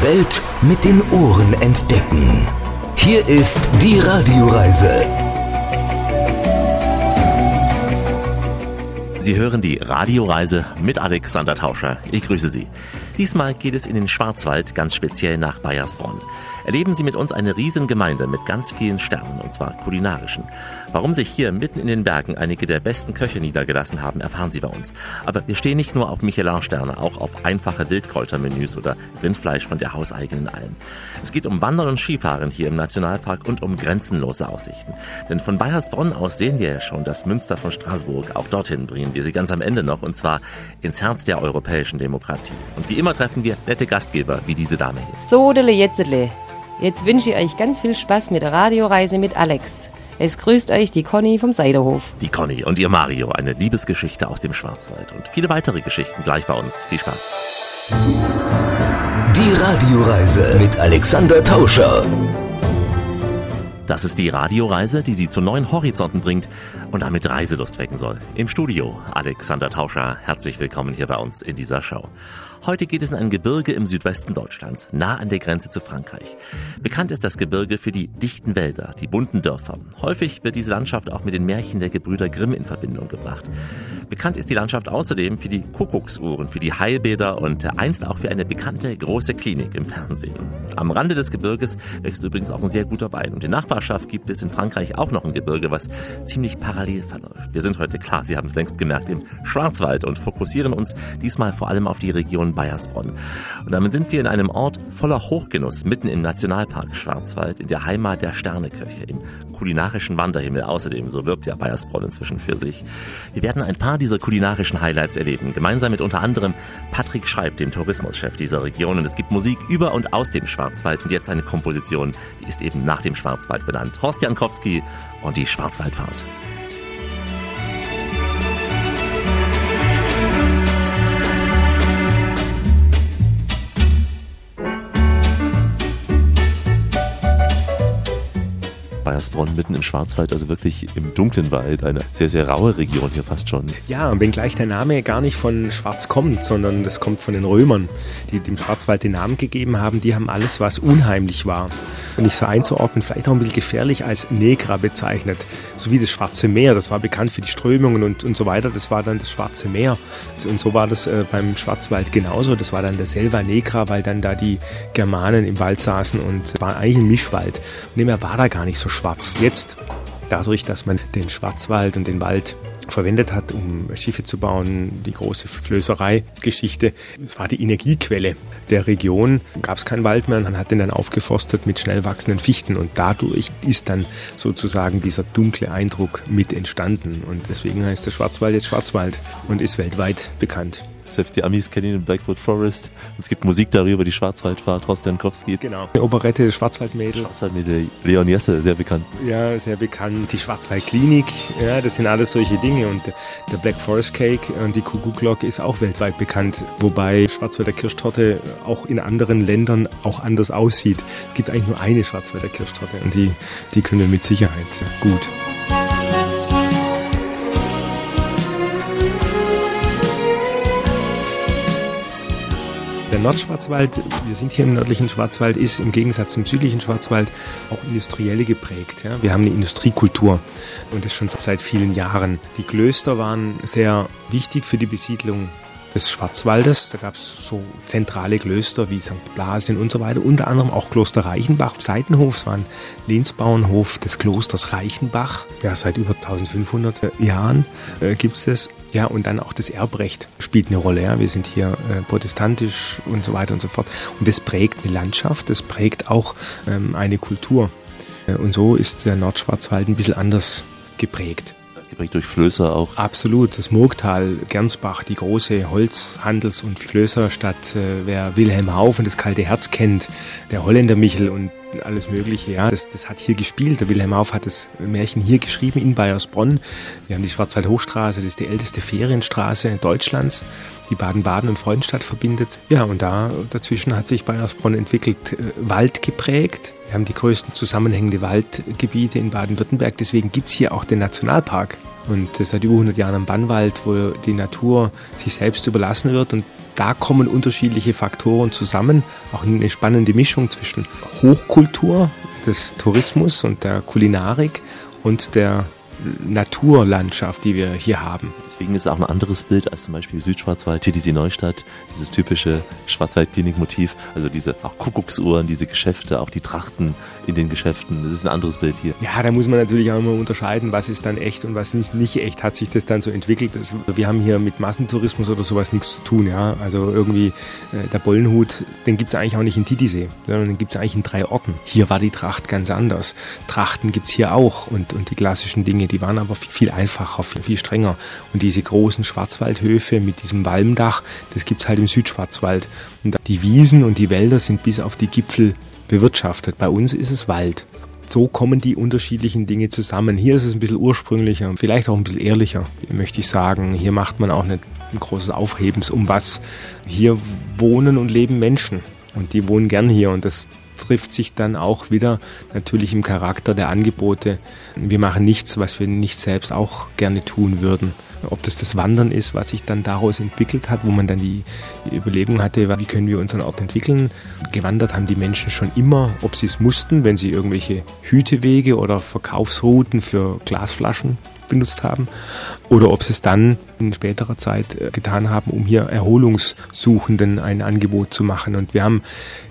Die Welt mit den Ohren entdecken. Hier ist die Radioreise. Sie hören die Radioreise mit Alexander Tauscher. Ich grüße Sie. Diesmal geht es in den Schwarzwald, ganz speziell nach Baiersbronn. Erleben Sie mit uns eine Riesengemeinde mit ganz vielen Sternen, und zwar kulinarischen. Warum sich hier mitten in den Bergen einige der besten Köche niedergelassen haben, erfahren Sie bei uns. Aber wir stehen nicht nur auf Michelin-Sterne, auch auf einfache Wildkräutermenüs oder Rindfleisch von der hauseigenen Alm. Es geht um Wandern und Skifahren hier im Nationalpark und um grenzenlose Aussichten. Denn von Baiersbronn aus sehen wir ja schon das Münster von Straßburg. Auch dorthin bringen wir Sie ganz am Ende noch, und zwar ins Herz der europäischen Demokratie. Und wie immer treffen wir nette Gastgeber wie diese Dame hier. So, dele jetzele. Jetzt wünsche ich euch ganz viel Spaß mit der Radioreise mit Alex. Es grüßt euch die Conny vom Seidenhof. Die Conny und ihr Mario, eine Liebesgeschichte aus dem Schwarzwald. Und viele weitere Geschichten gleich bei uns. Viel Spaß. Die Radioreise mit Alexander Tauscher. Das ist die Radioreise, die Sie zu neuen Horizonten bringt und damit Reiselust wecken soll. Im Studio Alexander Tauscher, herzlich willkommen hier bei uns in dieser Show. Heute geht es in ein Gebirge im Südwesten Deutschlands, nah an der Grenze zu Frankreich. Bekannt ist das Gebirge für die dichten Wälder, die bunten Dörfer. Häufig wird diese Landschaft auch mit den Märchen der Gebrüder Grimm in Verbindung gebracht. Bekannt ist die Landschaft außerdem für die Kuckucksuhren, für die Heilbäder und einst auch für eine bekannte große Klinik im Fernsehen. Am Rande des Gebirges wächst übrigens auch ein sehr guter Wein. Und in Nachbarschaft gibt es in Frankreich auch noch ein Gebirge, was ziemlich parallel verläuft. Wir sind heute, klar, Sie haben es längst gemerkt, im Schwarzwald und fokussieren uns diesmal vor allem auf die Region Baiersbronn. Und damit sind wir in einem Ort voller Hochgenuss, mitten im Nationalpark Schwarzwald, in der Heimat der Sterneköche, im kulinarischen Wanderhimmel. Außerdem, so wirbt ja Baiersbronn inzwischen für sich. Wir werden ein paar dieser kulinarischen Highlights erleben, gemeinsam mit unter anderem Patrick Schreib, dem Tourismuschef dieser Region. Und es gibt Musik über und aus dem Schwarzwald und jetzt eine Komposition, die ist eben nach dem Schwarzwald benannt. Horst Jankowski und die Schwarzwaldfahrt. Baiersbronn mitten im Schwarzwald, also wirklich im dunklen Wald, eine sehr, sehr raue Region hier fast schon. Ja, und wenngleich der Name gar nicht von Schwarz kommt, sondern das kommt von den Römern, die dem Schwarzwald den Namen gegeben haben. Die haben alles, was unheimlich war und nicht so einzuordnen, vielleicht auch ein bisschen gefährlich, als Negra bezeichnet, so wie das Schwarze Meer. Das war bekannt für die Strömungen und so weiter. Das war dann das Schwarze Meer. Und so war das beim Schwarzwald genauso. Das war dann der Selva Negra, weil dann da die Germanen im Wald saßen und war eigentlich ein Mischwald. Und nebenher war da gar nicht so schwarz. Jetzt, dadurch, dass man den Schwarzwald und den Wald verwendet hat, um Schiffe zu bauen, die große Flößerei-Geschichte, es war die Energiequelle der Region, gab es keinen Wald mehr, man hat den dann aufgeforstet mit schnell wachsenden Fichten und dadurch ist dann sozusagen dieser dunkle Eindruck mit entstanden und deswegen heißt der Schwarzwald jetzt Schwarzwald und ist weltweit bekannt. Selbst die Amis kennen ihn im Blackwood Forest. Es gibt Musik darüber, die Schwarzwaldfahrt, Horst Jankowski. Genau. Die Operette Schwarzwaldmädel. Schwarzwaldmädel, Leon Jesse, sehr bekannt. Ja, sehr bekannt. Die Schwarzwaldklinik, ja, das sind alles solche Dinge. Und der Black Forest Cake und die Kuckuck-Glock ist auch weltweit bekannt. Wobei Schwarzwälder Kirschtorte auch in anderen Ländern auch anders aussieht. Es gibt eigentlich nur eine Schwarzwälder Kirschtorte und die können wir mit Sicherheit gut. Der Nordschwarzwald, wir sind hier im nördlichen Schwarzwald, ist im Gegensatz zum südlichen Schwarzwald auch industriell geprägt. Ja? Wir haben eine Industriekultur und das schon seit vielen Jahren. Die Klöster waren sehr wichtig für die Besiedlung des Schwarzwaldes. Da gab es so zentrale Klöster wie St. Blasien und so weiter, unter anderem auch Kloster Reichenbach, Seidenhof. Es war ein Lehnsbauernhof des Klosters Reichenbach. Ja, seit über 1500 Jahren gibt es das. Ja, und dann auch das Erbrecht spielt eine Rolle. Ja. Wir sind hier protestantisch und so weiter und so fort. Und das prägt eine Landschaft, das prägt auch eine Kultur. Und so ist der Nordschwarzwald ein bisschen anders geprägt. Geprägt durch Flößer auch? Absolut. Das Murgtal, Gernsbach, die große Holzhandels- und Flößerstadt. Wer Wilhelm Hauf und das kalte Herz kennt, der Holländer Michel und alles Mögliche, ja, das hat hier gespielt. Der Wilhelm Hauf hat das Märchen hier geschrieben in Baiersbronn. Wir haben die Schwarzwald-Hochstraße, das ist die älteste Ferienstraße Deutschlands, die Baden-Baden und Freudenstadt verbindet. Ja, und dazwischen hat sich Baiersbronn entwickelt, Wald geprägt. Wir haben die größten zusammenhängende Waldgebiete in Baden-Württemberg, deswegen gibt es hier auch den Nationalpark. Und seit über 100 Jahren am Bannwald, wo die Natur sich selbst überlassen wird und da kommen unterschiedliche Faktoren zusammen, auch eine spannende Mischung zwischen Hochkultur des Tourismus und der Kulinarik und der Naturlandschaft, die wir hier haben. Deswegen ist es auch ein anderes Bild als zum Beispiel Südschwarzwald, Titisee Neustadt, dieses typische Schwarzwaldklinik-Motiv, also diese auch Kuckucksuhren, diese Geschäfte, auch die Trachten in den Geschäften, das ist ein anderes Bild hier. Ja, da muss man natürlich auch immer unterscheiden, was ist dann echt und was ist nicht echt, hat sich das dann so entwickelt. Also wir haben hier mit Massentourismus oder sowas nichts zu tun, ja, also irgendwie der Bollenhut, den gibt es eigentlich auch nicht in Titisee, sondern den gibt es eigentlich in 3 Orten. Hier war die Tracht ganz anders. Trachten gibt es hier auch und die klassischen Dinge, die waren aber viel einfacher, viel strenger. Und diese großen Schwarzwaldhöfe mit diesem Walmdach, das gibt es halt im Südschwarzwald. Und die Wiesen und die Wälder sind bis auf die Gipfel bewirtschaftet. Bei uns ist es Wald. So kommen die unterschiedlichen Dinge zusammen. Hier ist es ein bisschen ursprünglicher, vielleicht auch ein bisschen ehrlicher, möchte ich sagen. Hier macht man auch nicht ein großes Aufhebens um was. Hier wohnen und leben Menschen. Und die wohnen gern hier und das trifft sich dann auch wieder natürlich im Charakter der Angebote. Wir machen nichts, was wir nicht selbst auch gerne tun würden. Ob das Wandern ist, was sich dann daraus entwickelt hat, wo man dann die Überlegung hatte, wie können wir unseren Ort entwickeln. Gewandert haben die Menschen schon immer, ob sie es mussten, wenn sie irgendwelche Hütewege oder Verkaufsrouten für Glasflaschen benutzt haben oder ob sie es dann in späterer Zeit getan haben, um hier Erholungssuchenden ein Angebot zu machen. Und wir haben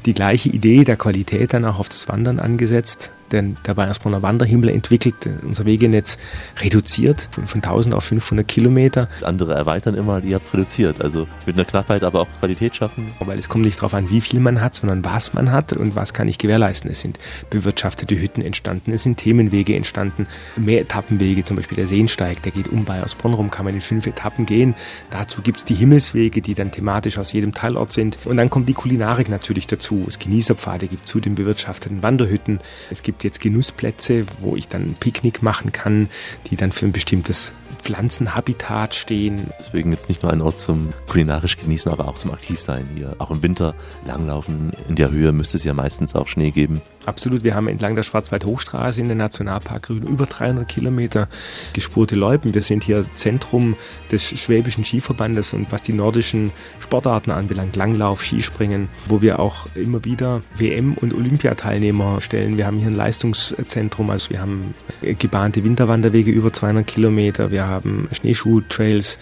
die gleiche Idee der Qualität dann auch auf das Wandern angesetzt, denn der Baiersbronner Wanderhimmel entwickelt, unser Wegenetz reduziert von 1000 auf 500 Kilometer. Andere erweitern immer, ihr habt es reduziert, also mit einer Knappheit, aber auch Qualität schaffen. Weil es kommt nicht darauf an, wie viel man hat, sondern was man hat und was kann ich gewährleisten. Es sind bewirtschaftete Hütten entstanden, es sind Themenwege entstanden, mehr Etappenwege, zum Beispiel der Seensteig, der geht um Baiersbronn rum, kann man in 5 Etappen gehen. Dazu gibt es die Himmelswege, die dann thematisch aus jedem Teilort sind. Und dann kommt die Kulinarik natürlich dazu. Es Genießerpfade gibt zu den bewirtschafteten Wanderhütten. Es gibt jetzt Genussplätze, wo ich dann ein Picknick machen kann, die dann für ein bestimmtes Pflanzenhabitat stehen. Deswegen jetzt nicht nur ein Ort zum kulinarisch genießen, aber auch zum Aktivsein hier. Auch im Winter langlaufen. In der Höhe müsste es ja meistens auch Schnee geben. Absolut. Wir haben entlang der Schwarzwald-Hochstraße in den Nationalpark über 300 Kilometer gespurte Loipen. Wir sind hier Zentrum des Schwäbischen Skiverbandes und was die nordischen Sportarten anbelangt, Langlauf, Skispringen, wo wir auch immer wieder WM- und Olympiateilnehmer stellen. Wir haben hier ein Leistungszentrum, also wir haben gebahnte Winterwanderwege über 200 Kilometer, wir haben Schneeschuh-Trails.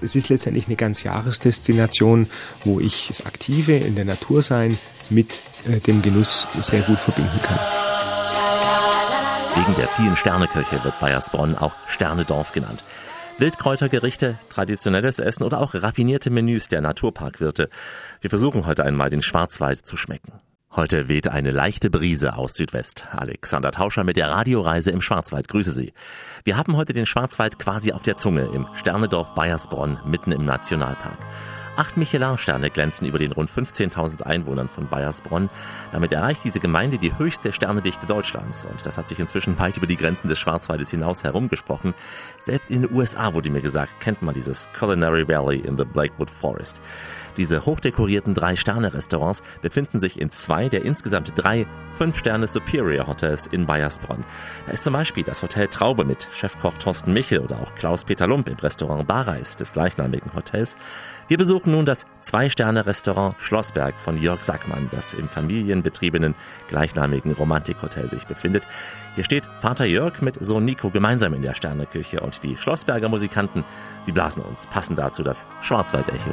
Es ist letztendlich eine ganz Jahresdestination, wo ich das Aktive in der Natur sein mit dem Genuss sehr gut verbinden kann. Wegen der vielen Sterneköche wird Baiersbronn auch Sternedorf genannt. Wildkräutergerichte, traditionelles Essen oder auch raffinierte Menüs der Naturparkwirte. Wir versuchen heute einmal, den Schwarzwald zu schmecken. Heute weht eine leichte Brise aus Südwest. Alexander Tauscher mit der Radioreise im Schwarzwald. Grüße Sie. Wir haben heute den Schwarzwald quasi auf der Zunge im Sternedorf Baiersbronn mitten im Nationalpark. 8 Michelin-Sterne glänzen über den rund 15.000 Einwohnern von Baiersbronn. Damit erreicht diese Gemeinde die höchste Sternedichte Deutschlands. Und das hat sich inzwischen weit über die Grenzen des Schwarzwaldes hinaus herumgesprochen. Selbst in den USA wurde mir gesagt, kennt man dieses Culinary Valley in the Blackwood Forest. Diese hochdekorierten 3-Sterne-Restaurants befinden sich in 2 der insgesamt 3 5-Sterne-Superior-Hotels in Baiersbronn. Da ist zum Beispiel das Hotel Traube mit Chefkoch Thorsten Michel oder auch Klaus-Peter Lump im Restaurant Bareis des gleichnamigen Hotels. Wir besuchen nun das 2-Sterne-Restaurant Schlossberg von Jörg Sackmann, das im familienbetriebenen gleichnamigen Romantikhotel sich befindet. Hier steht Vater Jörg mit Sohn Nico gemeinsam in der Sterneküche und die Schlossberger Musikanten, sie blasen uns passend dazu das Schwarzwald-Echo.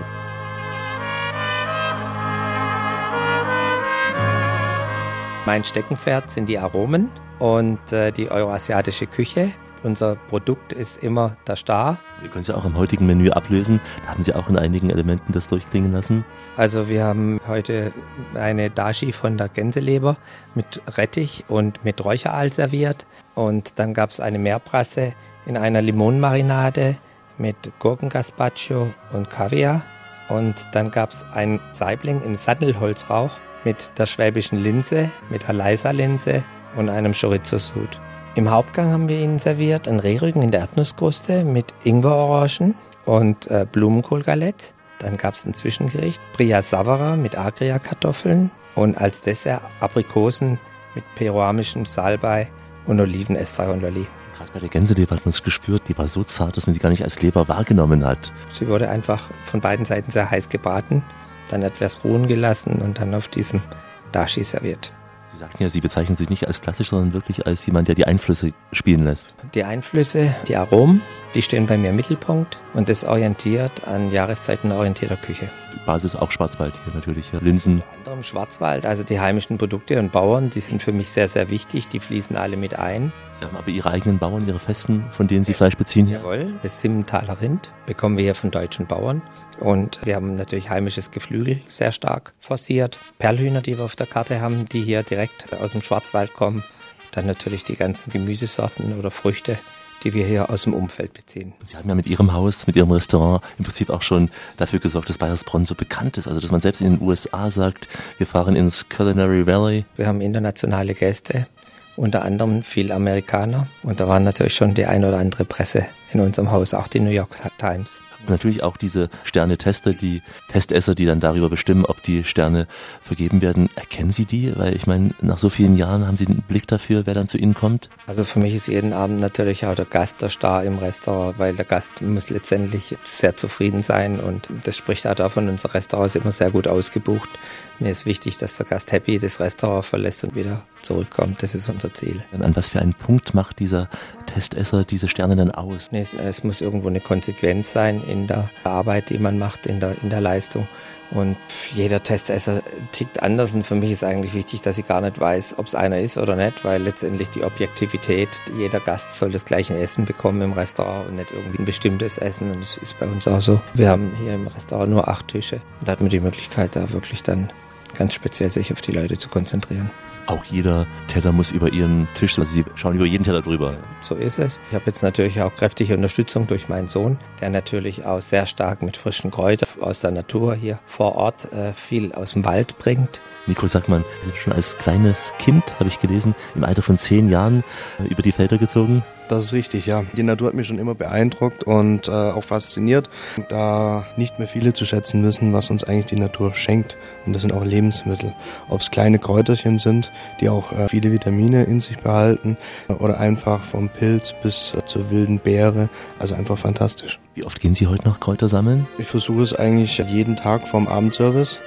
Mein Steckenpferd sind die Aromen und die euroasiatische Küche. Unser Produkt ist immer der Star. Wir können es ja auch im heutigen Menü ablösen. Da haben Sie auch in einigen Elementen das durchklingen lassen. Also wir haben heute eine Dashi von der Gänseleber mit Rettich und mit Räucheraal serviert. Und dann gab es eine Meerbrasse in einer Limonenmarinade mit Gurkengazpacho und Kaviar. Und dann gab es ein Saibling im Sandelholzrauch mit der schwäbischen Linse, mit der Leisa-Linse und einem Chorizo-Sud. Im Hauptgang haben wir Ihnen serviert einen Rehrücken in der Erdnusskruste mit Ingwerorangen und Blumenkohlgalette. Dann gab es ein Zwischengericht, Bria Savara mit Agria-Kartoffeln und als Dessert Aprikosen mit peruanischem Salbei und Oliven-Estragon-Lolli. Gerade bei der Gänseleber hat man es gespürt, die war so zart, dass man sie gar nicht als Leber wahrgenommen hat. Sie wurde einfach von beiden Seiten sehr heiß gebraten dann etwas ruhen gelassen und dann auf diesem Dashi serviert. Sie sagten ja, Sie bezeichnen sich nicht als klassisch, sondern wirklich als jemand, der die Einflüsse spielen lässt. Die Einflüsse, die Aromen, die stehen bei mir im Mittelpunkt und das orientiert an jahreszeitenorientierter Küche. Basis auch Schwarzwald hier natürlich, Linsen. Unter anderem Schwarzwald, also die heimischen Produkte und Bauern, die sind für mich sehr, sehr wichtig, die fließen alle mit ein. Sie haben aber Ihre eigenen Bauern, Ihre Festen, von denen Sie Fleisch beziehen hier? Jawohl, das Simmentaler Rind bekommen wir hier von deutschen Bauern. Und wir haben natürlich heimisches Geflügel sehr stark forciert. Perlhühner, die wir auf der Karte haben, die hier direkt aus dem Schwarzwald kommen. Dann natürlich die ganzen Gemüsesorten oder Früchte, die wir hier aus dem Umfeld beziehen. Sie haben ja mit Ihrem Haus, mit Ihrem Restaurant im Prinzip auch schon dafür gesorgt, dass Baiersbronn so bekannt ist. Also dass man selbst in den USA sagt, wir fahren ins Culinary Valley. Wir haben internationale Gäste, unter anderem viele Amerikaner. Und da waren natürlich schon die ein oder andere Presse in unserem Haus, auch die New York Times. Und natürlich auch diese Sternetester, die Testesser, die dann darüber bestimmen, ob die Sterne vergeben werden. Erkennen Sie die? Weil ich meine, nach so vielen Jahren haben Sie einen Blick dafür, wer dann zu Ihnen kommt? Also für mich ist jeden Abend natürlich auch der Gast der Star im Restaurant, weil der Gast muss letztendlich sehr zufrieden sein und das spricht auch davon, unser Restaurant ist immer sehr gut ausgebucht. Mir ist wichtig, dass der Gast happy das Restaurant verlässt und wieder zurückkommt. Das ist unser Ziel. Und an was für einen Punkt macht dieser Testesser diese Sterne dann aus? Nee, es muss irgendwo eine Konsequenz sein in der Arbeit, die man macht, in der Leistung. Und jeder Testesser tickt anders. Und für mich ist eigentlich wichtig, dass ich gar nicht weiß, ob es einer ist oder nicht, weil letztendlich die Objektivität, jeder Gast soll das gleiche Essen bekommen im Restaurant und nicht irgendwie ein bestimmtes Essen. Und das ist bei uns auch so. Wir haben hier im Restaurant nur 8 Tische. Da hat man die Möglichkeit, da wirklich dann ganz speziell sich auf die Leute zu konzentrieren. Auch jeder Teller muss über Ihren Tisch, also Sie schauen über jeden Teller drüber. So ist es. Ich habe jetzt natürlich auch kräftige Unterstützung durch meinen Sohn, der natürlich auch sehr stark mit frischen Kräutern aus der Natur hier vor Ort viel aus dem Wald bringt. Nico Sackmann, Sie sind schon als kleines Kind, habe ich gelesen, im Alter von 10 Jahren über die Felder gezogen. Das ist richtig, ja. Die Natur hat mich schon immer beeindruckt und auch fasziniert, da nicht mehr viele zu schätzen wissen, was uns eigentlich die Natur schenkt. Und das sind auch Lebensmittel. Ob es kleine Kräuterchen sind, die auch viele Vitamine in sich behalten oder einfach vom Pilz bis zur wilden Beere. Also einfach fantastisch. Wie oft gehen Sie heute noch Kräuter sammeln? Ich versuche es eigentlich jeden Tag vorm Abendservice.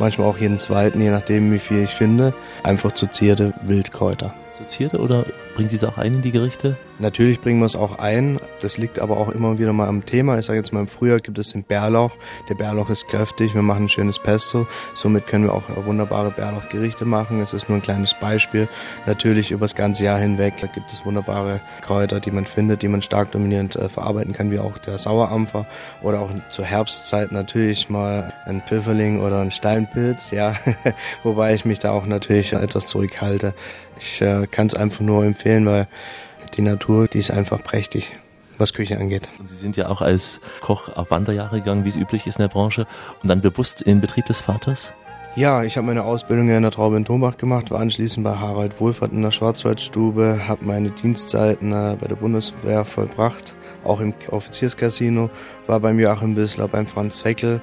Manchmal auch jeden zweiten, je nachdem wie viel ich finde. Einfach zuzierte Wildkräuter. Zuzierte oder bringen Sie es auch ein in die Gerichte? Natürlich bringen wir es auch ein. Das liegt aber auch immer wieder mal am Thema. Ich sage jetzt mal, im Frühjahr gibt es den Bärlauch. Der Bärlauch ist kräftig. Wir machen ein schönes Pesto. Somit können wir auch wunderbare Bärlauchgerichte machen. Es ist nur ein kleines Beispiel. Natürlich über das ganze Jahr hinweg gibt es wunderbare Kräuter, die man findet, die man stark dominierend verarbeiten kann, wie auch der Sauerampfer oder auch zur Herbstzeit natürlich mal ein Pfifferling oder ein Steinpilz. Ja, wobei ich mich da auch natürlich etwas zurückhalte. Ich kann es einfach nur empfehlen, weil die Natur, die ist einfach prächtig, was Küche angeht. Und Sie sind ja auch als Koch auf Wanderjahre gegangen, wie es üblich ist in der Branche, und dann bewusst in den Betrieb des Vaters? Ja, ich habe meine Ausbildung in der Traube Tonbach gemacht, war anschließend bei Harald Wohlfahrt in der Schwarzwaldstube, habe meine Dienstzeiten bei der Bundeswehr vollbracht, auch im Offizierscasino, war beim Joachim Wissler, beim Franz Feckel,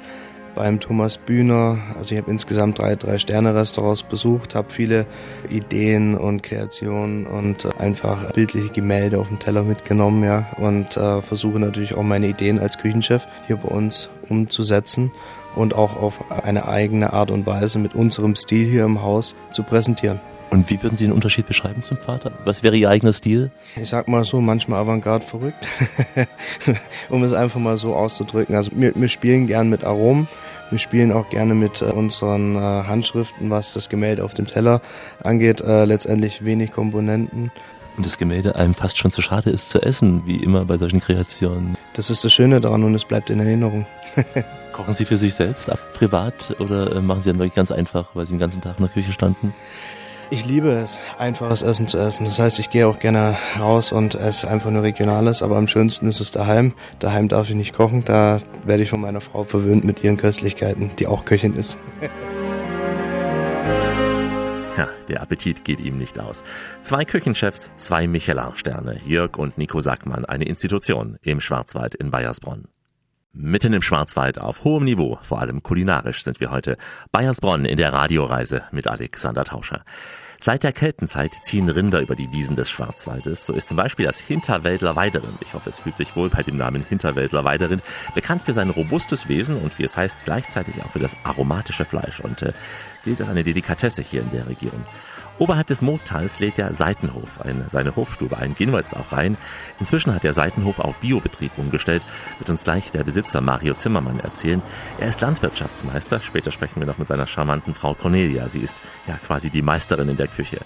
beim Thomas Bühner. Also ich habe insgesamt 3 Sterne-Restaurants besucht, habe viele Ideen und Kreationen und einfach bildliche Gemälde auf dem Teller mitgenommen, ja, und versuche natürlich auch meine Ideen als Küchenchef hier bei uns umzusetzen und auch auf eine eigene Art und Weise mit unserem Stil hier im Haus zu präsentieren. Und wie würden Sie den Unterschied beschreiben zum Vater? Was wäre Ihr eigener Stil? Ich sag mal so, manchmal Avantgarde verrückt, um es einfach mal so auszudrücken. Also wir spielen gern mit Aromen, wir spielen auch gerne mit unseren Handschriften, was das Gemälde auf dem Teller angeht. Letztendlich wenig Komponenten. Und das Gemälde einem fast schon zu schade ist zu essen, wie immer bei solchen Kreationen. Das ist das Schöne daran und es bleibt in Erinnerung. Kochen Sie für sich selbst ab, privat, oder machen Sie dann wirklich ganz einfach, weil Sie den ganzen Tag in der Küche standen? Ich liebe es, einfaches Essen zu essen. Das heißt, ich gehe auch gerne raus und esse einfach nur Regionales, aber am schönsten ist es daheim. Daheim darf ich nicht kochen, da werde ich von meiner Frau verwöhnt mit ihren Köstlichkeiten, die auch Köchin ist. Ja, der Appetit geht ihm nicht aus. 2 Küchenchefs, 2 Michelin-Sterne, Jörg und Nico Sackmann, eine Institution im Schwarzwald in Baiersbronn. Mitten im Schwarzwald auf hohem Niveau, vor allem kulinarisch, sind wir heute. Baiersbronn in der Radioreise mit Alexander Tauscher. Seit der Keltenzeit ziehen Rinder über die Wiesen des Schwarzwaldes. So ist zum Beispiel das Hinterwäldler Weiderind, ich hoffe, es fühlt sich wohl bei dem Namen Hinterwäldler Weiderind, bekannt für sein robustes Wesen und, wie es heißt, gleichzeitig auch für das aromatische Fleisch und gilt als eine Delikatesse hier in der Region. Oberhalb des Moottals lädt der Seidenhof seine Hofstube ein, gehen wir jetzt auch rein. Inzwischen hat der Seidenhof auf Biobetrieb umgestellt, wird uns gleich der Besitzer Mario Zimmermann erzählen. Er ist Landwirtschaftsmeister, später sprechen wir noch mit seiner charmanten Frau Cornelia, sie ist ja quasi die Meisterin in der Küche.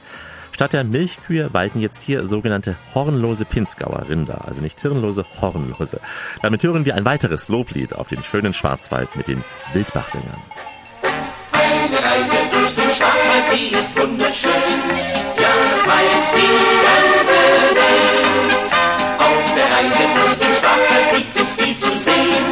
Statt der Milchkühe walten jetzt hier sogenannte hornlose Pinzgauer Rinder, also nicht hirnlose, hornlose. Damit hören wir ein weiteres Loblied auf den schönen Schwarzwald mit den Wildbachsängern. Eine Reise durch den Schwarzwald, die ist wunderschön, ja, das weiß die ganze Welt. Auf der Reise durch den Schwarzwald gibt es viel zu sehen,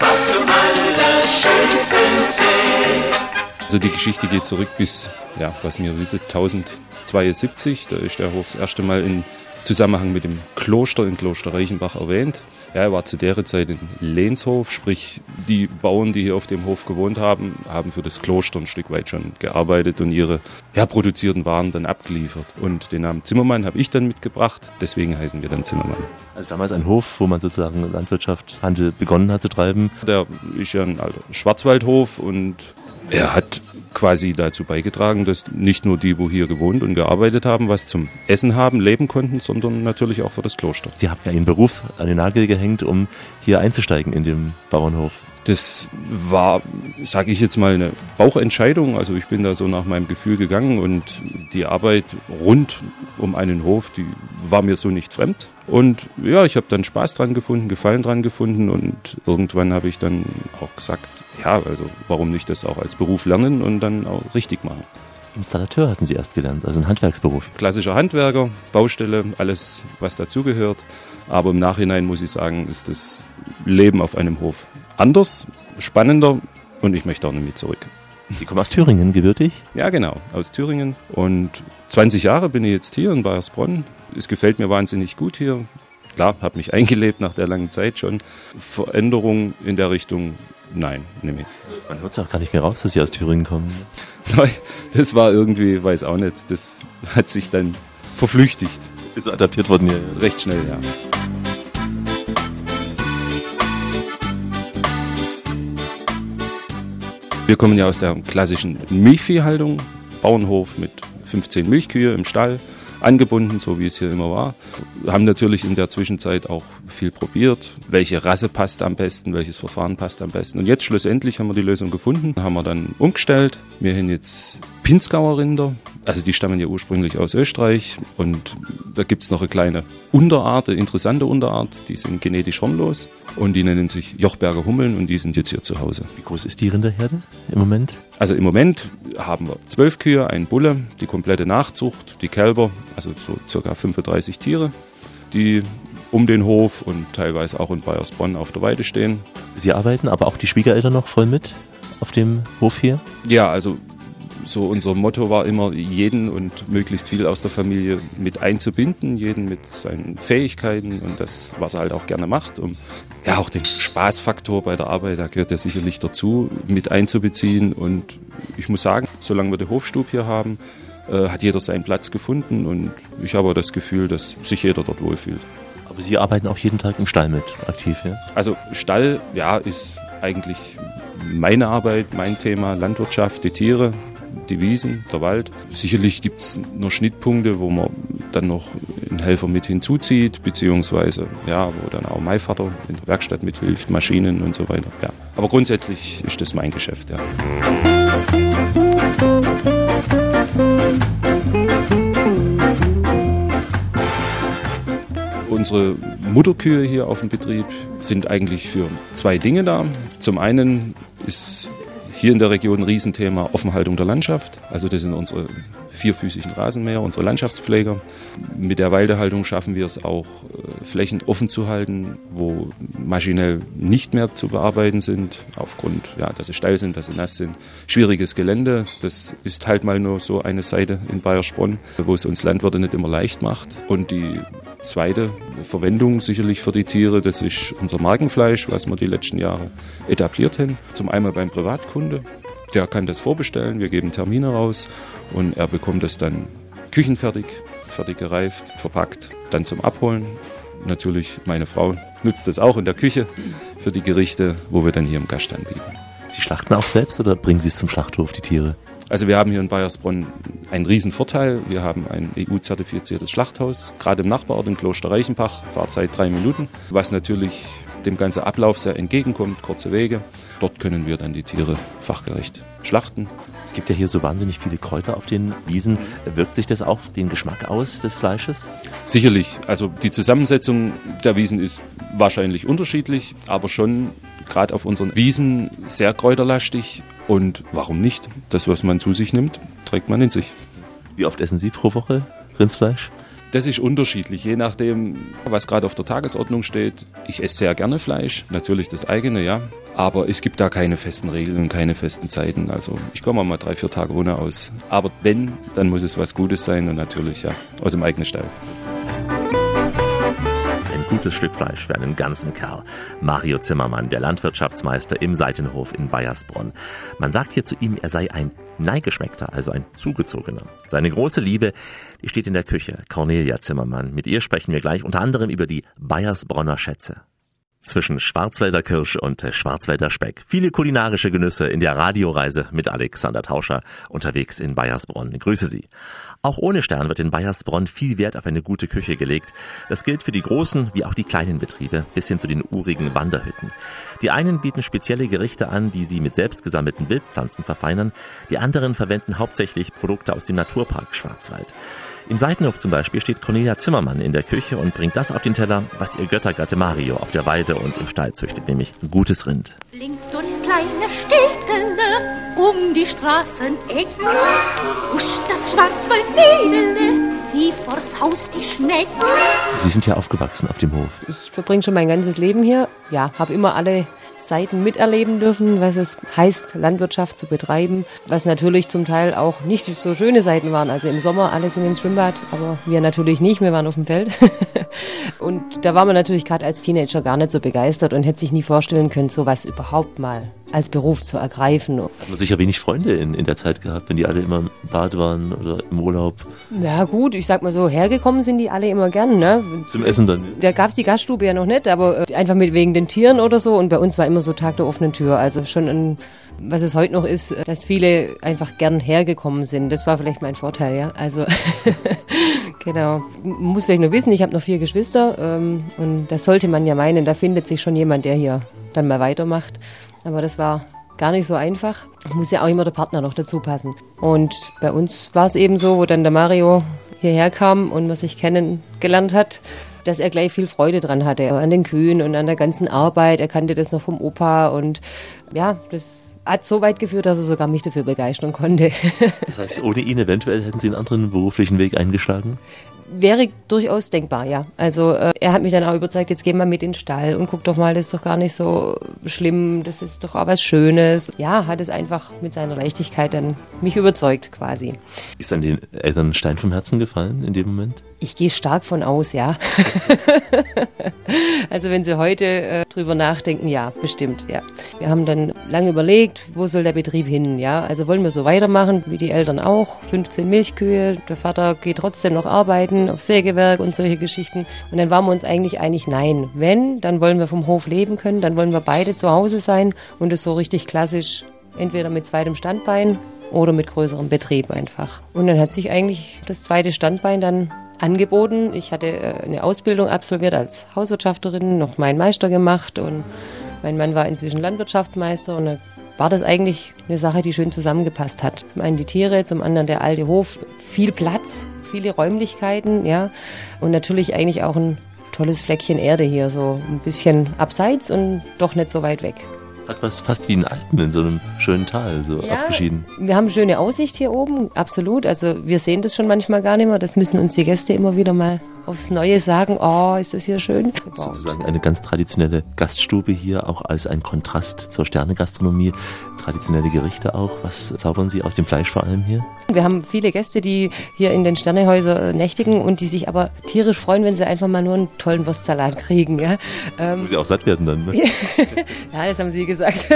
was zum Allerschönsten zählt. Also die Geschichte geht zurück bis, ja, was wir wissen, 1072, da ist der Hof das erste Mal in Zusammenhang mit dem Kloster in Kloster Reichenbach erwähnt. Ja, er war zu der Zeit ein Lehnshof, sprich die Bauern, die hier auf dem Hof gewohnt haben, haben für das Kloster ein Stück weit schon gearbeitet und ihre produzierten Waren dann abgeliefert. Und den Namen Zimmermann habe ich dann mitgebracht, deswegen heißen wir dann Zimmermann. Also damals ein Hof, wo man sozusagen Landwirtschaftshandel begonnen hat zu treiben. Der ist ja ein alter Schwarzwaldhof und er hat quasi dazu beigetragen, dass nicht nur die, wo hier gewohnt und gearbeitet haben, was zum Essen haben, leben konnten, sondern natürlich auch für das Kloster. Sie haben ja Ihren Beruf an den Nagel gehängt, um hier einzusteigen in dem Bauernhof. Das war, sage ich jetzt mal, eine Bauchentscheidung. Also ich bin da so nach meinem Gefühl gegangen und die Arbeit rund um einen Hof, die war mir so nicht fremd. Und ja, ich habe dann Spaß dran gefunden, Gefallen dran gefunden und irgendwann habe ich dann auch gesagt, ja, also warum nicht das auch als Beruf lernen und dann auch richtig machen. Installateur hatten Sie erst gelernt, also ein Handwerksberuf. Klassischer Handwerker, Baustelle, alles, was dazugehört. Aber im Nachhinein muss ich sagen, ist das Leben auf einem Hof anders, spannender und ich möchte auch nicht mehr zurück. Sie kommen aus Thüringen gebürtig? Ja, genau, aus Thüringen. Und 20 Jahre bin ich jetzt hier in Baiersbronn. Es gefällt mir wahnsinnig gut hier. Klar, habe mich eingelebt nach der langen Zeit schon. Veränderung in der Richtung, nein, nehme ich. Man hört es auch gar nicht mehr raus, dass Sie aus Thüringen kommen. Nein, das war irgendwie, weiß auch nicht, das hat sich dann verflüchtigt. Ist adaptiert worden hier. Ja. Recht schnell, ja. Wir kommen ja aus der klassischen Milchviehhaltung, Bauernhof mit 15 Milchkühe im Stall, angebunden, so wie es hier immer war. Haben natürlich in der Zwischenzeit auch viel probiert, welche Rasse passt am besten, welches Verfahren passt am besten. Und jetzt schlussendlich haben wir die Lösung gefunden, haben wir dann umgestellt. Wir haben jetzt Pinzgauer Rinder, also die stammen ja ursprünglich aus Österreich und da gibt es noch eine kleine Unterart, eine interessante Unterart, die sind genetisch hornlos und die nennen sich Jochberger Hummeln und die sind jetzt hier zu Hause. Wie groß ist die Rinderherde im Moment? Also im Moment haben wir 12 Kühe, einen Bulle, die komplette Nachzucht, die Kälber, also so ca. 35 Tiere, die um den Hof und teilweise auch in Baiersbronn auf der Weide stehen. Sie arbeiten aber auch die Schwiegereltern noch voll mit auf dem Hof hier? Ja, also so unser Motto war immer, jeden und möglichst viel aus der Familie mit einzubinden, jeden mit seinen Fähigkeiten und das, was er halt auch gerne macht, um ja auch den Spaßfaktor bei der Arbeit, da gehört ja sicherlich dazu, mit einzubeziehen. Und ich muss sagen, solange wir die Hofstube hier haben, hat jeder seinen Platz gefunden und ich habe das Gefühl, dass sich jeder dort wohlfühlt. Aber Sie arbeiten auch jeden Tag im Stall mit, aktiv, ja? Also Stall, ja, ist eigentlich meine Arbeit, mein Thema, Landwirtschaft, die Tiere, die Wiesen, der Wald. Sicherlich gibt es noch Schnittpunkte, wo man dann noch einen Helfer mit hinzuzieht, beziehungsweise ja, wo dann auch mein Vater in der Werkstatt mithilft, Maschinen und so weiter. Ja. Aber grundsätzlich ist das mein Geschäft, ja. Unsere Mutterkühe hier auf dem Betrieb sind eigentlich für zwei Dinge da. Zum einen ist hier in der Region ein Riesenthema Offenhaltung der Landschaft. Also das sind unsere vierfüßigen Rasenmäher, unsere Landschaftspfleger. Mit der Weidehaltung schaffen wir es auch, Flächen offen zu halten, wo maschinell nicht mehr zu bearbeiten sind, aufgrund, ja, dass sie steil sind, dass sie nass sind. Schwieriges Gelände, das ist halt mal nur so eine Seite in Baiersbronn, wo es uns Landwirte nicht immer leicht macht. Und die zweite Verwendung sicherlich für die Tiere, das ist unser Markenfleisch, was wir die letzten Jahre etabliert haben. Zum einen beim Privatkunden. Der kann das vorbestellen, wir geben Termine raus und er bekommt das dann küchenfertig, fertig gereift, verpackt, dann zum Abholen. Natürlich, meine Frau nutzt das auch in der Küche für die Gerichte, wo wir dann hier im Gast anbieten. Sie schlachten auch selbst oder bringen Sie es zum Schlachthof, die Tiere? Also wir haben hier in Baiersbronn einen riesen Vorteil. Wir haben ein EU-zertifiziertes Schlachthaus, gerade im Nachbarort in Kloster Reichenbach, Fahrzeit 3 Minuten, was natürlich dem ganzen Ablauf sehr entgegenkommt, kurze Wege. Dort können wir dann die Tiere fachgerecht schlachten. Es gibt ja hier so wahnsinnig viele Kräuter auf den Wiesen. Wirkt sich das auch den Geschmack aus des Fleisches? Sicherlich. Also die Zusammensetzung der Wiesen ist wahrscheinlich unterschiedlich, aber schon gerade auf unseren Wiesen sehr kräuterlastig. Und warum nicht? Das, was man zu sich nimmt, trägt man in sich. Wie oft essen Sie pro Woche Rindsfleisch? Das ist unterschiedlich, je nachdem, was gerade auf der Tagesordnung steht. Ich esse sehr gerne Fleisch, natürlich das eigene, ja. Aber es gibt da keine festen Regeln und keine festen Zeiten. Also ich komme mal 3-4 Tage ohne aus. Aber wenn, dann muss es was Gutes sein und natürlich, ja, aus dem eigenen Stall. Ein gutes Stück Fleisch für einen ganzen Kerl. Mario Zimmermann, der Landwirtschaftsmeister im Seidenhof in Baiersbronn. Man sagt hier zu ihm, er sei ein Neigeschmeckter, also ein Zugezogener. Seine große Liebe, die steht in der Küche, Cornelia Zimmermann. Mit ihr sprechen wir gleich unter anderem über die Baiersbronner Schätze. Zwischen Schwarzwälder Kirsch und Schwarzwälder Speck. Viele kulinarische Genüsse in der Radioreise mit Alexander Tauscher unterwegs in Baiersbronn. Grüße Sie. Auch ohne Stern wird in Baiersbronn viel Wert auf eine gute Küche gelegt. Das gilt für die großen wie auch die kleinen Betriebe bis hin zu den urigen Wanderhütten. Die einen bieten spezielle Gerichte an, die sie mit selbst gesammelten Wildpflanzen verfeinern. Die anderen verwenden hauptsächlich Produkte aus dem Naturpark Schwarzwald. Im Seidenhof zum Beispiel steht Cornelia Zimmermann in der Küche und bringt das auf den Teller, was ihr Göttergatte Mario auf der Weide und im Stall züchtet, nämlich gutes Rind. Blinkt durchs kleine Städtele, um die Straßenecken, huscht das Schwarzwaldmädel, wie vors Haus die Schnecken. Sie sind ja aufgewachsen auf dem Hof. Ich verbringe schon mein ganzes Leben hier, ja, habe immer alle Seiten miterleben dürfen, was es heißt, Landwirtschaft zu betreiben, was natürlich zum Teil auch nicht so schöne Seiten waren. Also im Sommer alle sind ins Schwimmbad, aber wir natürlich nicht, wir waren auf dem Feld. Und da war man natürlich gerade als Teenager gar nicht so begeistert und hätte sich nie vorstellen können, sowas überhaupt mal als Beruf zu ergreifen. Hat man sicher wenig Freunde in der Zeit gehabt, wenn die alle immer im Bad waren oder im Urlaub? Ja gut, ich sag mal so, hergekommen sind die alle immer gern, ne? Zum Essen dann? Da gab's die Gaststube ja noch nicht, aber einfach mit wegen den Tieren oder so. Und bei uns war immer so Tag der offenen Tür. Also schon ein, was es heute noch ist, dass viele einfach gern hergekommen sind. Das war vielleicht mein Vorteil, ja. Also genau. Muss vielleicht nur wissen, ich habe noch 4 Geschwister und das sollte man ja meinen, da findet sich schon jemand, der hier dann mal weitermacht. Aber das war gar nicht so einfach. Muss ja auch immer der Partner noch dazu passen. Und bei uns war es eben so, wo dann der Mario hierher kam und man sich kennengelernt hat, dass er gleich viel Freude dran hatte. An den Kühen und an der ganzen Arbeit. Er kannte das noch vom Opa. Und ja, das hat so weit geführt, dass er sogar mich dafür begeistern konnte. Das heißt, ohne ihn eventuell hätten Sie einen anderen beruflichen Weg eingeschlagen? Wäre durchaus denkbar, ja. Also er hat mich dann auch überzeugt, jetzt gehen wir mit in den Stall und guck doch mal, das ist doch gar nicht so schlimm, das ist doch auch was Schönes. Ja, hat es einfach mit seiner Leichtigkeit dann mich überzeugt quasi. Ist dann den Eltern ein Stein vom Herzen gefallen in dem Moment? Ich gehe stark von aus, ja. Also wenn Sie heute drüber nachdenken, ja, bestimmt, ja. Wir haben dann lange überlegt, wo soll der Betrieb hin, ja. Also wollen wir so weitermachen, wie die Eltern auch, 15 Milchkühe, der Vater geht trotzdem noch arbeiten auf Sägewerk und solche Geschichten. Und dann waren wir uns eigentlich einig, nein, wenn, dann wollen wir vom Hof leben können, dann wollen wir beide zu Hause sein und es so richtig klassisch, entweder mit zweitem Standbein oder mit größerem Betrieb einfach. Und dann hat sich eigentlich das zweite Standbein dann angeboten. Ich hatte eine Ausbildung absolviert als Hauswirtschafterin, noch meinen Meister gemacht und mein Mann war inzwischen Landwirtschaftsmeister und dann war das eigentlich eine Sache, die schön zusammengepasst hat. Zum einen die Tiere, zum anderen der alte Hof, viel Platz, viele Räumlichkeiten, ja, und natürlich eigentlich auch ein tolles Fleckchen Erde hier, so ein bisschen abseits und doch nicht so weit weg. Hat was fast wie in Alpen in so einem schönen Tal, so ja, abgeschieden. Wir haben schöne Aussicht hier oben, absolut. Also wir sehen das schon manchmal gar nicht mehr. Das müssen uns die Gäste immer wieder mal aufs Neue sagen, oh, ist das hier schön gebaut. Sozusagen eine ganz traditionelle Gaststube hier, auch als ein Kontrast zur Sternegastronomie. Traditionelle Gerichte auch. Was zaubern Sie aus dem Fleisch vor allem hier? Wir haben viele Gäste, die hier in den Sternehäusern nächtigen und die sich aber tierisch freuen, wenn sie einfach mal nur einen tollen Wurstsalat kriegen. Ja? Wo sie auch satt werden dann, ne? Ja, das haben Sie gesagt.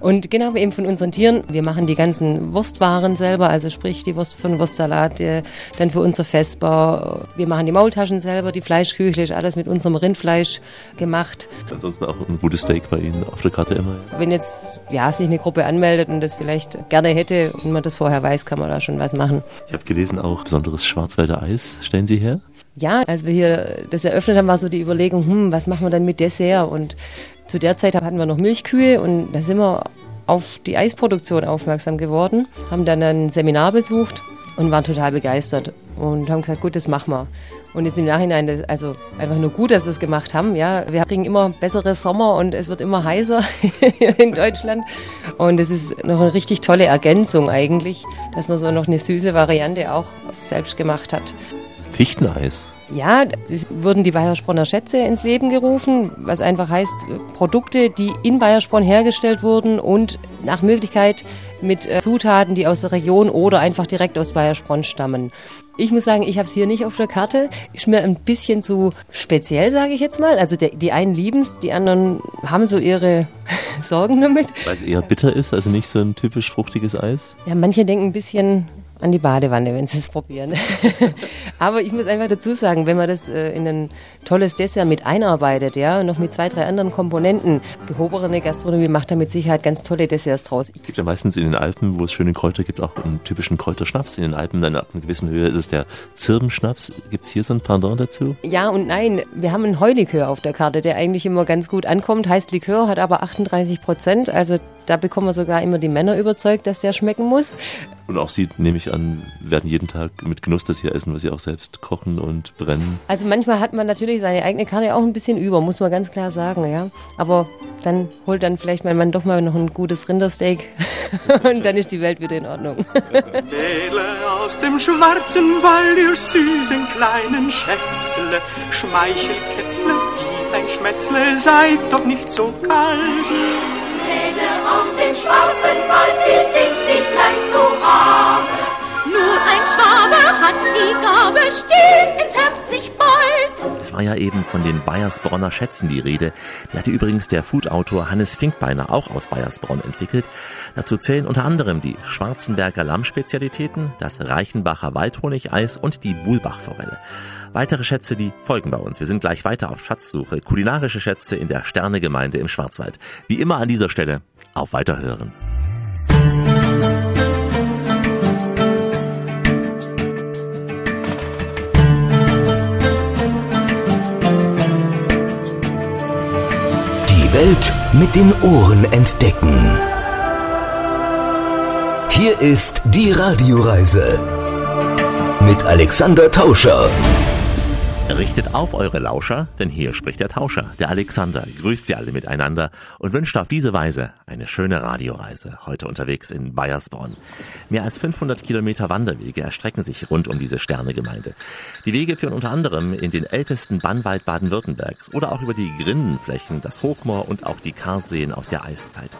Und genau, eben von unseren Tieren. Wir machen die ganzen Wurstwaren selber, also sprich die Wurst für den Wurstsalat, dann für unser Vesper. Wir machen die Maultaschen selber, die Fleischküchle, ist alles mit unserem Rindfleisch gemacht. Ansonsten auch ein gutes Steak bei Ihnen auf der Karte immer. Wenn jetzt sich eine Gruppe anmeldet und das vielleicht gerne hätte und man das vorher weiß, kann man da schon was machen. Ich habe gelesen, auch besonderes Schwarzwälder Eis stellen Sie her? Ja, als wir hier das eröffnet haben, war so die Überlegung, was machen wir dann mit Dessert? Und zu der Zeit hatten wir noch Milchkühe und da sind wir auf die Eisproduktion aufmerksam geworden, haben dann ein Seminar besucht und waren total begeistert und haben gesagt, gut, das machen wir. Und jetzt im Nachhinein, also einfach nur gut, dass wir es gemacht haben. Ja, wir kriegen immer bessere Sommer und es wird immer heißer in Deutschland. Und es ist noch eine richtig tolle Ergänzung eigentlich, dass man so noch eine süße Variante auch selbst gemacht hat. Fichteneis. Ja, es wurden die Baiersbronner Schätze ins Leben gerufen, was einfach heißt, Produkte, die in Baiersbronn hergestellt wurden und nach Möglichkeit mit Zutaten, die aus der Region oder einfach direkt aus Baiersbronn stammen. Ich muss sagen, ich habe es hier nicht auf der Karte. Ist mir ein bisschen zu speziell, sage ich jetzt mal. Also die einen lieben es, die anderen haben so ihre Sorgen damit. Weil es eher bitter ist, also nicht so ein typisch fruchtiges Eis? Ja, manche denken ein bisschen an die Badewanne, wenn sie es probieren. Aber ich muss einfach dazu sagen, wenn man das in ein tolles Dessert mit einarbeitet, ja, und noch mit 2, 3 anderen Komponenten, gehobene Gastronomie macht da mit Sicherheit ganz tolle Desserts draus. Es gibt ja meistens in den Alpen, wo es schöne Kräuter gibt, auch einen typischen Kräuterschnaps. In den Alpen dann ab einer gewissen Höhe ist es der Zirbenschnaps. Gibt es hier so ein Pendant dazu? Ja und nein. Wir haben einen Heulikör auf der Karte, der eigentlich immer ganz gut ankommt. Heißt Likör, hat aber 38%. Also da bekommen wir sogar immer die Männer überzeugt, dass der schmecken muss. Und auch Sie, nehme ich an, werden jeden Tag mit Genuss das hier essen, was Sie auch selbst kochen und brennen. Also manchmal hat man natürlich seine eigene Karte auch ein bisschen über, muss man ganz klar sagen, ja. Aber dann holt dann vielleicht mein Mann doch mal noch ein gutes Rindersteak und dann ist die Welt wieder in Ordnung. Mädle aus dem schwarzen Wald, ihr süßen kleinen Schätzle, Schmeichelkätzle, wie ein Schmätzle, seid doch nicht so kalt. Mädle aus dem schwarzen Wald, wir sind nicht leicht zu haben. Nur ein Schwabe hat die Gabe, steht ins Herz sich bald. Es war ja eben von den Baiersbronner Schätzen die Rede. Die hatte übrigens der Food-Autor Hannes Finkbeiner auch aus Baiersbronn entwickelt. Dazu zählen unter anderem die Schwarzenberger Lammspezialitäten, das Reichenbacher Waldhonigeis und die Wulbachforelle. Weitere Schätze, die folgen bei uns. Wir sind gleich weiter auf Schatzsuche. Kulinarische Schätze in der Sternegemeinde im Schwarzwald. Wie immer an dieser Stelle, auf Weiterhören. Die Welt mit den Ohren entdecken. Hier ist die Radioreise mit Alexander Tauscher. Richtet auf eure Lauscher, denn hier spricht der Tauscher, der Alexander, grüßt sie alle miteinander und wünscht auf diese Weise eine schöne Radioreise, heute unterwegs in Baiersbronn. Mehr als 500 Kilometer Wanderwege erstrecken sich rund um diese Sternegemeinde. Die Wege führen unter anderem in den ältesten Bannwald Baden-Württembergs oder auch über die Grinnenflächen, das Hochmoor und auch die Karseen aus der Eiszeit.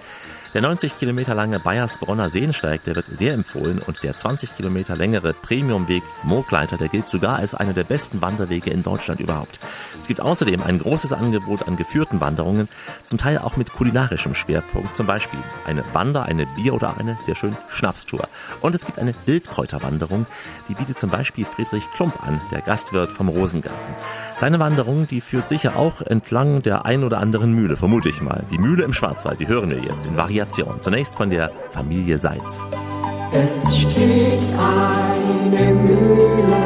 Der 90 Kilometer lange Baiersbronner Seensteig, der wird sehr empfohlen und der 20 Kilometer längere Premiumweg Moogleiter, der gilt sogar als einer der besten Wanderwege in Deutschland überhaupt. Es gibt außerdem ein großes Angebot an geführten Wanderungen, zum Teil auch mit kulinarischem Schwerpunkt, zum Beispiel eine Wander-, eine Bier- oder eine sehr schön Schnapstour. Und es gibt eine Wildkräuterwanderung, die bietet zum Beispiel Friedrich Klump an, der Gastwirt vom Rosengarten. Seine Wanderung, die führt sicher auch entlang der ein oder anderen Mühle, vermute ich mal. Die Mühle im Schwarzwald, die hören wir jetzt in Variation. Zunächst von der Familie Seitz. Es steht eine Mühle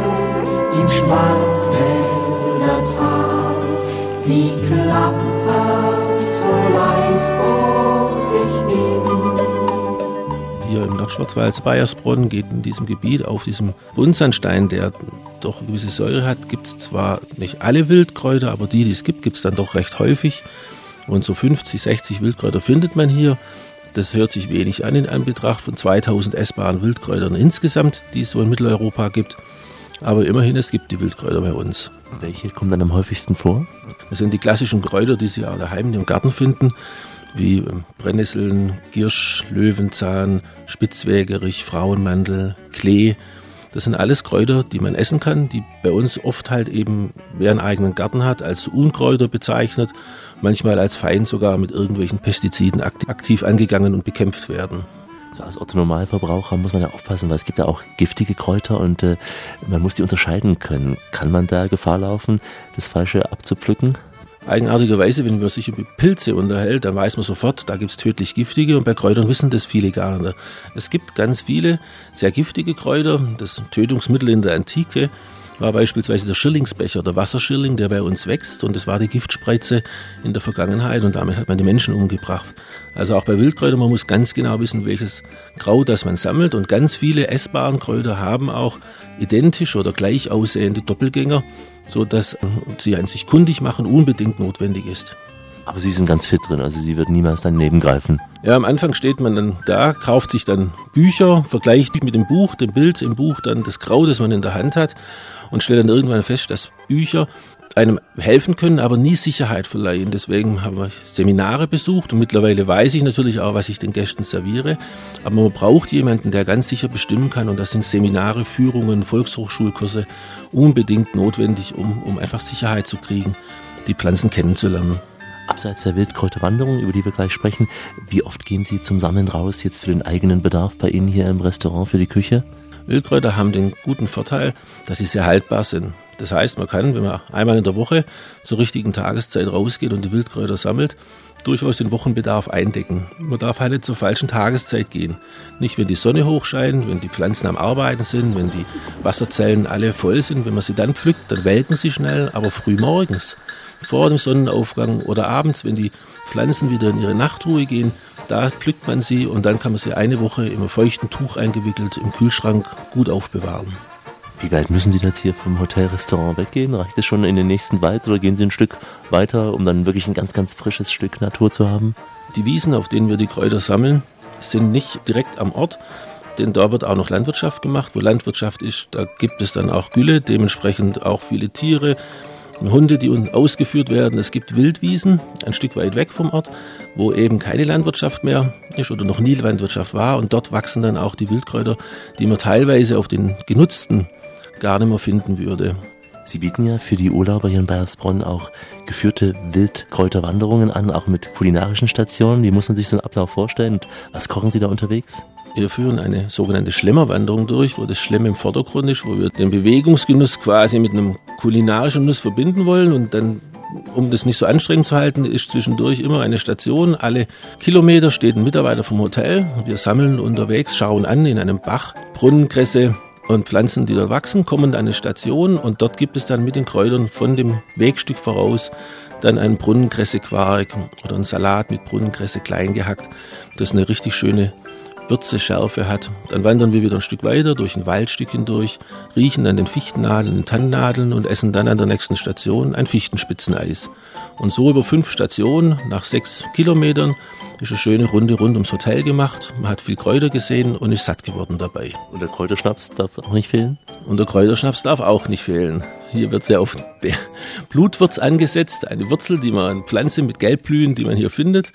im Schwarzwälder Tal. Sie klappert so leis vor sich hin. Hier im Nordschwarzwald Baiersbronn geht in diesem Gebiet auf diesem Buntsandstein, der doch gewisse Säure hat, gibt es zwar nicht alle Wildkräuter, aber die es gibt, gibt es dann doch recht häufig. Und so 50, 60 Wildkräuter findet man hier. Das hört sich wenig an in Anbetracht von 2000 essbaren Wildkräutern insgesamt, die es so in Mitteleuropa gibt. Aber immerhin, es gibt die Wildkräuter bei uns. Welche kommen dann am häufigsten vor? Das sind die klassischen Kräuter, die Sie auch daheim im Garten finden, wie Brennnesseln, Giersch, Löwenzahn, Spitzwegerich, Frauenmantel, Klee. Das sind alles Kräuter, die man essen kann, die bei uns oft halt eben, wer einen eigenen Garten hat, als Unkräuter bezeichnet, manchmal als Feind sogar mit irgendwelchen Pestiziden aktiv angegangen und bekämpft werden. So, als Orthonormalverbraucher muss man ja aufpassen, weil es gibt ja auch giftige Kräuter und man muss die unterscheiden können. Kann man da Gefahr laufen, das Falsche abzupflücken? Eigenartigerweise, wenn man sich über Pilze unterhält, dann weiß man sofort, da gibt es tödlich giftige, und bei Kräutern wissen das viele gar nicht. Es gibt ganz viele sehr giftige Kräuter. Das Tötungsmittel in der Antike war beispielsweise der Schirlingsbecher, der Wasserschirling, der bei uns wächst, und das war die Giftspreize in der Vergangenheit, und damit hat man die Menschen umgebracht. Also auch bei Wildkräutern, man muss ganz genau wissen, welches Kraut das man sammelt, und ganz viele essbaren Kräuter haben auch identisch oder gleich aussehende Doppelgänger, sodass sie an sich kundig machen unbedingt notwendig ist. Aber Sie sind ganz fit drin, also Sie würden niemals daneben greifen. Ja, am Anfang steht man dann da, kauft sich dann Bücher, vergleicht mit dem Buch, dem Bild im Buch, dann das Kraut, das man in der Hand hat, und stellt dann irgendwann fest, dass Bücher einem helfen können, aber nie Sicherheit verleihen. Deswegen habe ich Seminare besucht, und mittlerweile weiß ich natürlich auch, was ich den Gästen serviere. Aber man braucht jemanden, der ganz sicher bestimmen kann, und das sind Seminare, Führungen, Volkshochschulkurse unbedingt notwendig, um einfach Sicherheit zu kriegen, die Pflanzen kennenzulernen. Abseits der Wildkräuterwanderung, über die wir gleich sprechen, wie oft gehen Sie zum Sammeln raus, jetzt für den eigenen Bedarf bei Ihnen hier im Restaurant, für die Küche? Wildkräuter haben den guten Vorteil, dass sie sehr haltbar sind. Das heißt, man kann, wenn man einmal in der Woche zur richtigen Tageszeit rausgeht und die Wildkräuter sammelt, durchaus den Wochenbedarf eindecken. Man darf halt nicht zur falschen Tageszeit gehen. Nicht, wenn die Sonne hochscheint, wenn die Pflanzen am Arbeiten sind, wenn die Wasserzellen alle voll sind. Wenn man sie dann pflückt, dann welken sie schnell, aber früh morgens, vor dem Sonnenaufgang oder abends, wenn die Pflanzen wieder in ihre Nachtruhe gehen, da pflückt man sie, und dann kann man sie eine Woche in einem feuchten Tuch eingewickelt im Kühlschrank gut aufbewahren. Wie weit müssen Sie jetzt hier vom Hotelrestaurant weggehen? Reicht es schon in den nächsten Wald, oder gehen Sie ein Stück weiter, um dann wirklich ein ganz, ganz frisches Stück Natur zu haben? Die Wiesen, auf denen wir die Kräuter sammeln, sind nicht direkt am Ort, denn da wird auch noch Landwirtschaft gemacht. Wo Landwirtschaft ist, da gibt es dann auch Gülle, dementsprechend auch viele Tiere, Hunde, die ausgeführt werden. Es gibt Wildwiesen, ein Stück weit weg vom Ort, wo eben keine Landwirtschaft mehr ist oder noch nie Landwirtschaft war. Und dort wachsen dann auch die Wildkräuter, die man teilweise auf den genutzten gar nicht mehr finden würde. Sie bieten ja für die Urlauber hier in Baiersbronn auch geführte Wildkräuterwanderungen an, auch mit kulinarischen Stationen. Wie muss man sich so einen Ablauf vorstellen? Und was kochen Sie da unterwegs? Wir führen eine sogenannte Schlemmerwanderung durch, wo das Schlemmen im Vordergrund ist, wo wir den Bewegungsgenuss quasi mit einem kulinarischen Genuss verbinden wollen. Und dann, um das nicht so anstrengend zu halten, ist zwischendurch immer eine Station. Alle Kilometer steht ein Mitarbeiter vom Hotel. Wir sammeln unterwegs, schauen an in einem Bach, Brunnenkresse und Pflanzen, die da wachsen, kommen an eine Station. Und dort gibt es dann mit den Kräutern von dem Wegstück voraus dann einen Brunnenkresse-Quark oder einen Salat mit Brunnenkresse klein gehackt. Das ist eine richtig schöne Würze, Schärfe hat. Dann wandern wir wieder ein Stück weiter, durch ein Waldstück hindurch, riechen an den Fichtennadeln und Tannennadeln und essen dann an der nächsten Station ein Fichtenspitzeneis. Und so über 5 Stationen, nach 6 Kilometern, ist eine schöne Runde rund ums Hotel gemacht. Man hat viel Kräuter gesehen und ist satt geworden dabei. Und der Kräuterschnaps darf auch nicht fehlen? Und der Kräuterschnaps darf auch nicht fehlen. Hier wird sehr oft Blutwurz angesetzt, eine Wurzel, die man an Pflanze mit Gelbblühen, die man hier findet.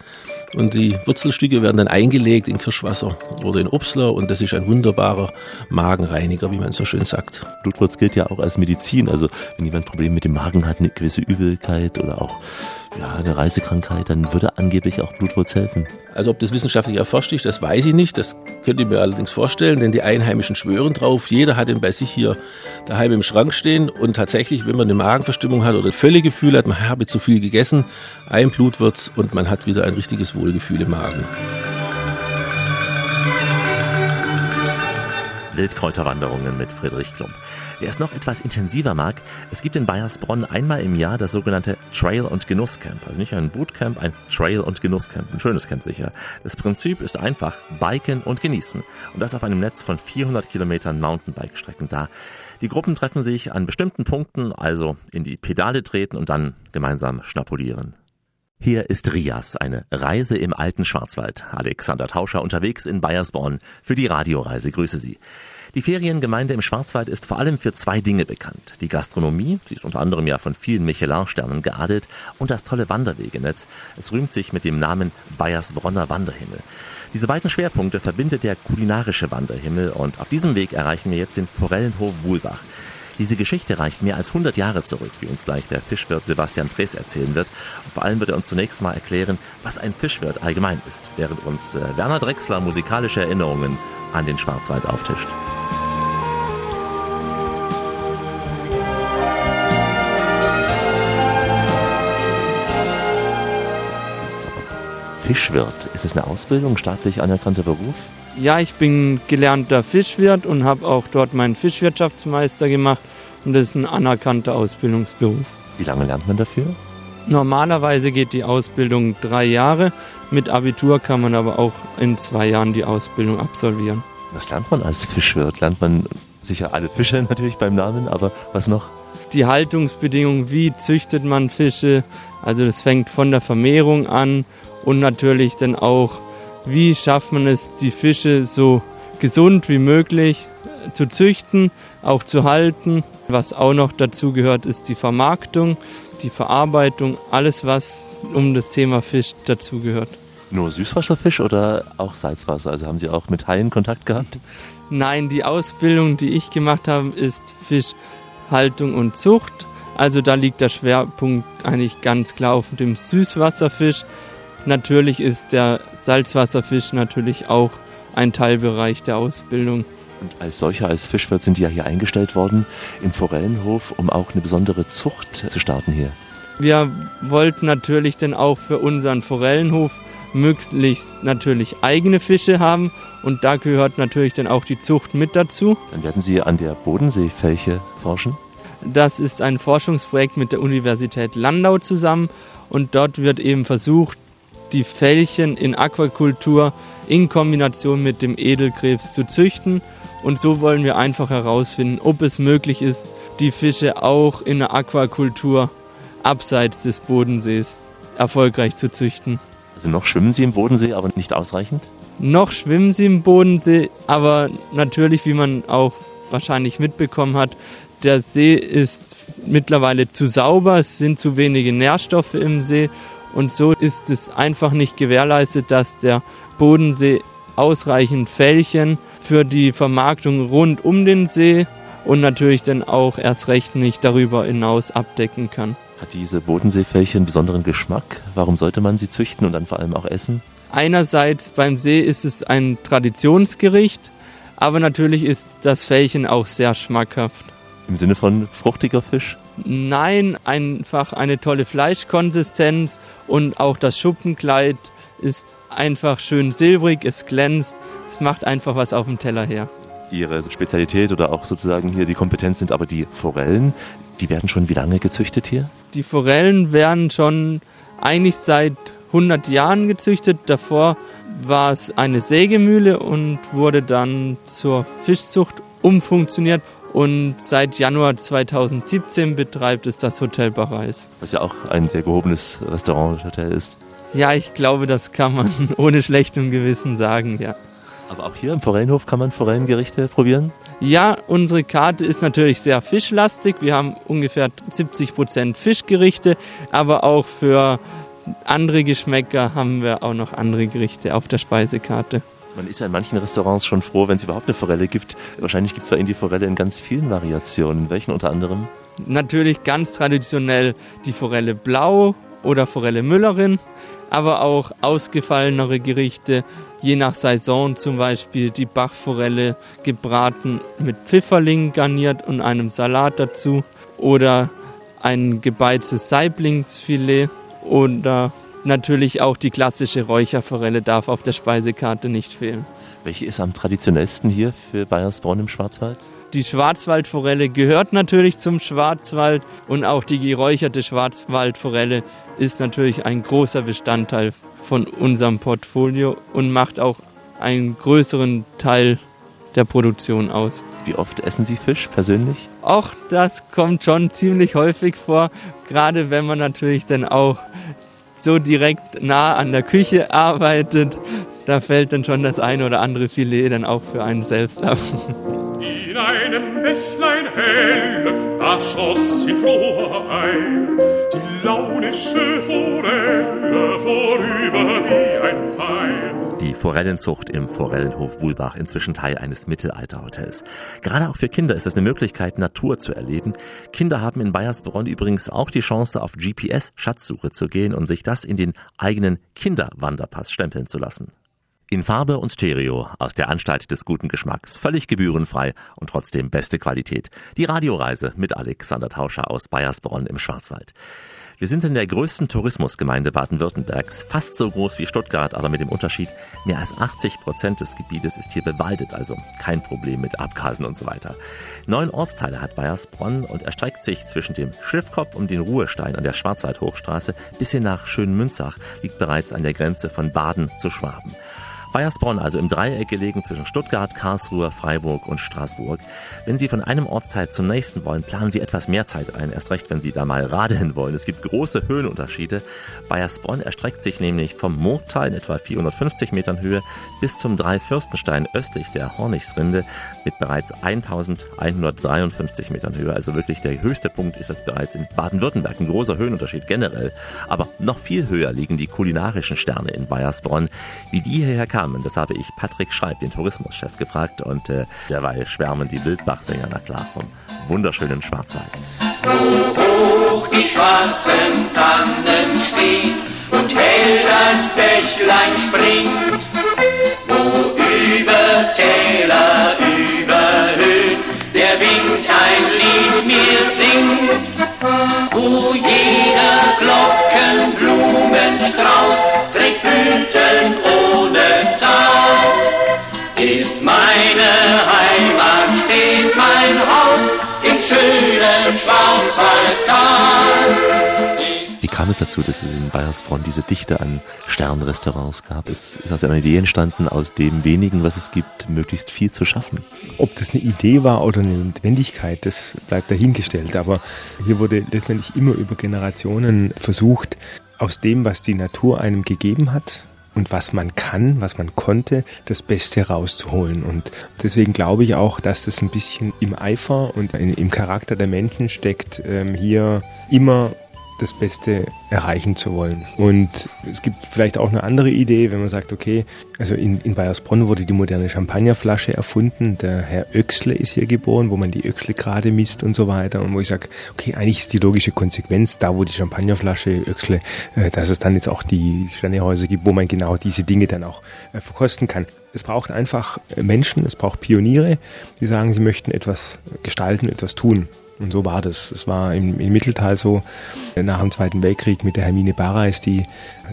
Und die Wurzelstücke werden dann eingelegt in Kirschwasser oder in Obstler. Und das ist ein wunderbarer Magenreiniger, wie man so schön sagt. Blutwurz gilt ja auch als Medizin. Also wenn jemand Probleme mit dem Magen hat, eine gewisse Übelkeit oder auch eine Reisekrankheit, dann würde angeblich auch Blutwurz helfen. Also ob das wissenschaftlich erforscht ist, das weiß ich nicht. Das könnt ihr mir allerdings vorstellen, denn die Einheimischen schwören drauf. Jeder hat ihn bei sich hier daheim im Schrank stehen. Und tatsächlich, wenn man eine Magenverstimmung hat oder ein Völlegefühl hat, man habe zu viel gegessen, ein Blutwurz und man hat wieder ein richtiges Wohlgefühl im Magen. Wildkräuterwanderungen mit Friedrich Klump. Wer es noch etwas intensiver mag, es gibt in Baiersbronn einmal im Jahr das sogenannte Trail- und Genusscamp. Also nicht ein Bootcamp, ein Trail- und Genusscamp. Ein schönes Camp sicher. Das Prinzip ist einfach, biken und genießen. Und das auf einem Netz von 400 Kilometern Mountainbike-Strecken da. Die Gruppen treffen sich an bestimmten Punkten, also in die Pedale treten und dann gemeinsam schnapulieren. Hier ist RIAS, eine Reise im alten Schwarzwald. Alexander Tauscher unterwegs in Baiersbronn für die Radioreise. Grüße Sie. Die Feriengemeinde im Schwarzwald ist vor allem für zwei Dinge bekannt. Die Gastronomie, sie ist unter anderem ja von vielen Michelin-Sternen geadelt, und das tolle Wanderwegenetz. Es rühmt sich mit dem Namen Baiersbronner Wanderhimmel. Diese beiden Schwerpunkte verbindet der kulinarische Wanderhimmel, und auf diesem Weg erreichen wir jetzt den Forellenhof Wulbach. Diese Geschichte reicht mehr als 100 Jahre zurück, wie uns gleich der Fischwirt Sebastian Trees erzählen wird. Und vor allem wird er uns zunächst mal erklären, was ein Fischwirt allgemein ist, während uns Werner Drechsler musikalische Erinnerungen an den Schwarzwald auftischt. Fischwirt, ist es eine Ausbildung, staatlich anerkannter Beruf? Ja, ich bin gelernter Fischwirt und habe auch dort meinen Fischwirtschaftsmeister gemacht. Und das ist ein anerkannter Ausbildungsberuf. Wie lange lernt man dafür? Normalerweise geht die Ausbildung 3 Jahre. Mit Abitur kann man aber auch in 2 Jahren die Ausbildung absolvieren. Was lernt man als Fischwirt? Lernt man sicher alle Fische natürlich beim Namen, aber was noch? Die Haltungsbedingungen, wie züchtet man Fische? Also das fängt von der Vermehrung an und natürlich dann auch, wie schafft man es, die Fische so gesund wie möglich zu züchten, auch zu halten. Was auch noch dazu gehört, ist die Vermarktung, die Verarbeitung, alles, was um das Thema Fisch dazu gehört. Nur Süßwasserfisch oder auch Salzwasser? Also haben Sie auch mit Haien Kontakt gehabt? Nein, die Ausbildung, die ich gemacht habe, ist Fischhaltung und Zucht. Also da liegt der Schwerpunkt eigentlich ganz klar auf dem Süßwasserfisch. Natürlich ist der Salzwasserfisch natürlich auch ein Teilbereich der Ausbildung. Und als solcher, als Fischwirt sind die ja hier eingestellt worden im Forellenhof, um auch eine besondere Zucht zu starten hier. Wir wollten natürlich dann auch für unseren Forellenhof möglichst natürlich eigene Fische haben, und da gehört natürlich dann auch die Zucht mit dazu. Dann werden Sie an der Bodenseefellche forschen? Das ist ein Forschungsprojekt mit der Universität Landau zusammen, und dort wird eben versucht, die Fellchen in Aquakultur in Kombination mit dem Edelkrebs zu züchten. Und so wollen wir einfach herausfinden, ob es möglich ist, die Fische auch in der Aquakultur abseits des Bodensees erfolgreich zu züchten. Also noch schwimmen sie im Bodensee, aber nicht ausreichend? Noch schwimmen sie im Bodensee, aber natürlich, wie man auch wahrscheinlich mitbekommen hat, der See ist mittlerweile zu sauber, es sind zu wenige Nährstoffe im See. Und so ist es einfach nicht gewährleistet, dass der Bodensee ausreichend Fellchen für die Vermarktung rund um den See und natürlich dann auch erst recht nicht darüber hinaus abdecken kann. Hat diese Bodenseefellchen einen besonderen Geschmack? Warum sollte man sie züchten und dann vor allem auch essen? Einerseits beim See ist es ein Traditionsgericht, aber natürlich ist das Fellchen auch sehr schmackhaft. Im Sinne von fruchtiger Fisch? Nein, einfach eine tolle Fleischkonsistenz, und auch das Schuppenkleid ist einfach schön silbrig, es glänzt, es macht einfach was auf dem Teller her. Ihre Spezialität oder auch sozusagen hier die Kompetenz sind aber die Forellen. Die werden schon wie lange gezüchtet hier? Die Forellen werden schon eigentlich seit 100 Jahren gezüchtet. Davor war es eine Sägemühle und wurde dann zur Fischzucht umfunktioniert. Und seit Januar 2017 betreibt es das Hotel Baiersbronn. Was ja auch ein sehr gehobenes Restaurant und Hotel ist. Ja, ich glaube, das kann man ohne schlechtem Gewissen sagen, ja. Aber auch hier im Forellenhof kann man Forellengerichte probieren? Ja, unsere Karte ist natürlich sehr fischlastig. Wir haben ungefähr 70% Fischgerichte, aber auch für andere Geschmäcker haben wir auch noch andere Gerichte auf der Speisekarte. Man ist ja in manchen Restaurants schon froh, wenn es überhaupt eine Forelle gibt. Wahrscheinlich gibt es bei Ihnen die Forelle in ganz vielen Variationen. In welchen unter anderem? Natürlich ganz traditionell die Forelle Blau oder Forelle Müllerin, aber auch ausgefallenere Gerichte, je nach Saison, zum Beispiel die Bachforelle gebraten mit Pfifferling garniert und einem Salat dazu, oder ein gebeiztes Saiblingsfilet, oder natürlich auch die klassische Räucherforelle darf auf der Speisekarte nicht fehlen. Welche ist am traditionellsten hier für Baiersbronn im Schwarzwald? Die Schwarzwaldforelle gehört natürlich zum Schwarzwald, und auch die geräucherte Schwarzwaldforelle ist natürlich ein großer Bestandteil von unserem Portfolio und macht auch einen größeren Teil der Produktion aus. Wie oft essen Sie Fisch persönlich? Auch das kommt schon ziemlich häufig vor, gerade wenn man natürlich dann auch so direkt nah an der Küche arbeitet, da fällt dann schon das eine oder andere Filet dann auch für einen selbst ab. In einem Bächlein hell, da schoss in froher Eil die launische Forelle vorüber wie ein Pfeil. Die Forellenzucht im Forellenhof Wulbach, inzwischen Teil eines Mittelalterhotels. Gerade auch für Kinder ist es eine Möglichkeit, Natur zu erleben. Kinder haben in Baiersbronn übrigens auch die Chance, auf GPS-Schatzsuche zu gehen und sich das in den eigenen Kinderwanderpass stempeln zu lassen. In Farbe und Stereo, aus der Anstalt des guten Geschmacks, völlig gebührenfrei und trotzdem beste Qualität. Die Radioreise mit Alexander Tauscher aus Baiersbronn im Schwarzwald. Wir sind in der größten Tourismusgemeinde Baden-Württembergs, fast so groß wie Stuttgart, aber mit dem Unterschied, mehr als 80% des Gebietes ist hier bewaldet, also kein Problem mit Abgasen und so weiter. 9 Ortsteile hat Baiersbronn und erstreckt sich zwischen dem Schliffkopf und den Ruhestein an der Schwarzwald-Hochstraße bis hin nach Schönmünzach, liegt bereits an der Grenze von Baden zu Schwaben. Baiersbronn also im Dreieck gelegen zwischen Stuttgart, Karlsruhe, Freiburg und Straßburg. Wenn Sie von einem Ortsteil zum nächsten wollen, planen Sie etwas mehr Zeit ein, erst recht, wenn Sie da mal radeln wollen. Es gibt große Höhenunterschiede. Baiersbronn erstreckt sich nämlich vom Murgtal in etwa 450 Metern Höhe bis zum Dreifürstenstein östlich der Hornichsrinde mit bereits 1153 Metern Höhe. Also wirklich der höchste Punkt ist das bereits in Baden-Württemberg. Ein großer Höhenunterschied generell. Aber noch viel höher liegen die kulinarischen Sterne in Baiersbronn, wie die hierher kamen. Das habe ich Patrick Schreib, den Tourismuschef, gefragt und derweil schwärmen die Wildbachsänger, na klar, vom wunderschönen Schwarzwald. Wo hoch die schwarzen Tannen stehen und hell das Bächlein springt, wo über Täler, über Höhen der Wind ein Lied mir singt, wo jeder Glockenblumenstrauß trägt Blüten ohne Zahl. Ist meine Heimat, steht mein Haus im schönen Schwarzwaldtal. Wie kam es dazu, dass es in Baiersbronn diese Dichte an Sternrestaurants gab? Ist also eine Idee entstanden, aus dem wenigen, was es gibt, möglichst viel zu schaffen? Ob das eine Idee war oder eine Notwendigkeit, das bleibt dahingestellt. Aber hier wurde letztendlich immer über Generationen versucht, aus dem, was die Natur einem gegeben hat und was man kann, was man konnte, das Beste rauszuholen. Und deswegen glaube ich auch, dass das ein bisschen im Eifer und im Charakter der Menschen steckt, hier immer das Beste erreichen zu wollen. Und es gibt vielleicht auch eine andere Idee, wenn man sagt, okay, also in Baiersbronn wurde die moderne Champagnerflasche erfunden, der Herr Oechsle ist hier geboren, wo man die Oechsle-Grade misst und so weiter, und wo ich sage, okay, eigentlich ist die logische Konsequenz, da wo die Champagnerflasche Oechsle, dass es dann jetzt auch die Sternehäuser gibt, wo man genau diese Dinge dann auch verkosten kann. Es braucht einfach Menschen, es braucht Pioniere, die sagen, sie möchten etwas gestalten, etwas tun. Und so war das. Es war im Mittelteil so, nach dem Zweiten Weltkrieg mit der Hermine Barreis, die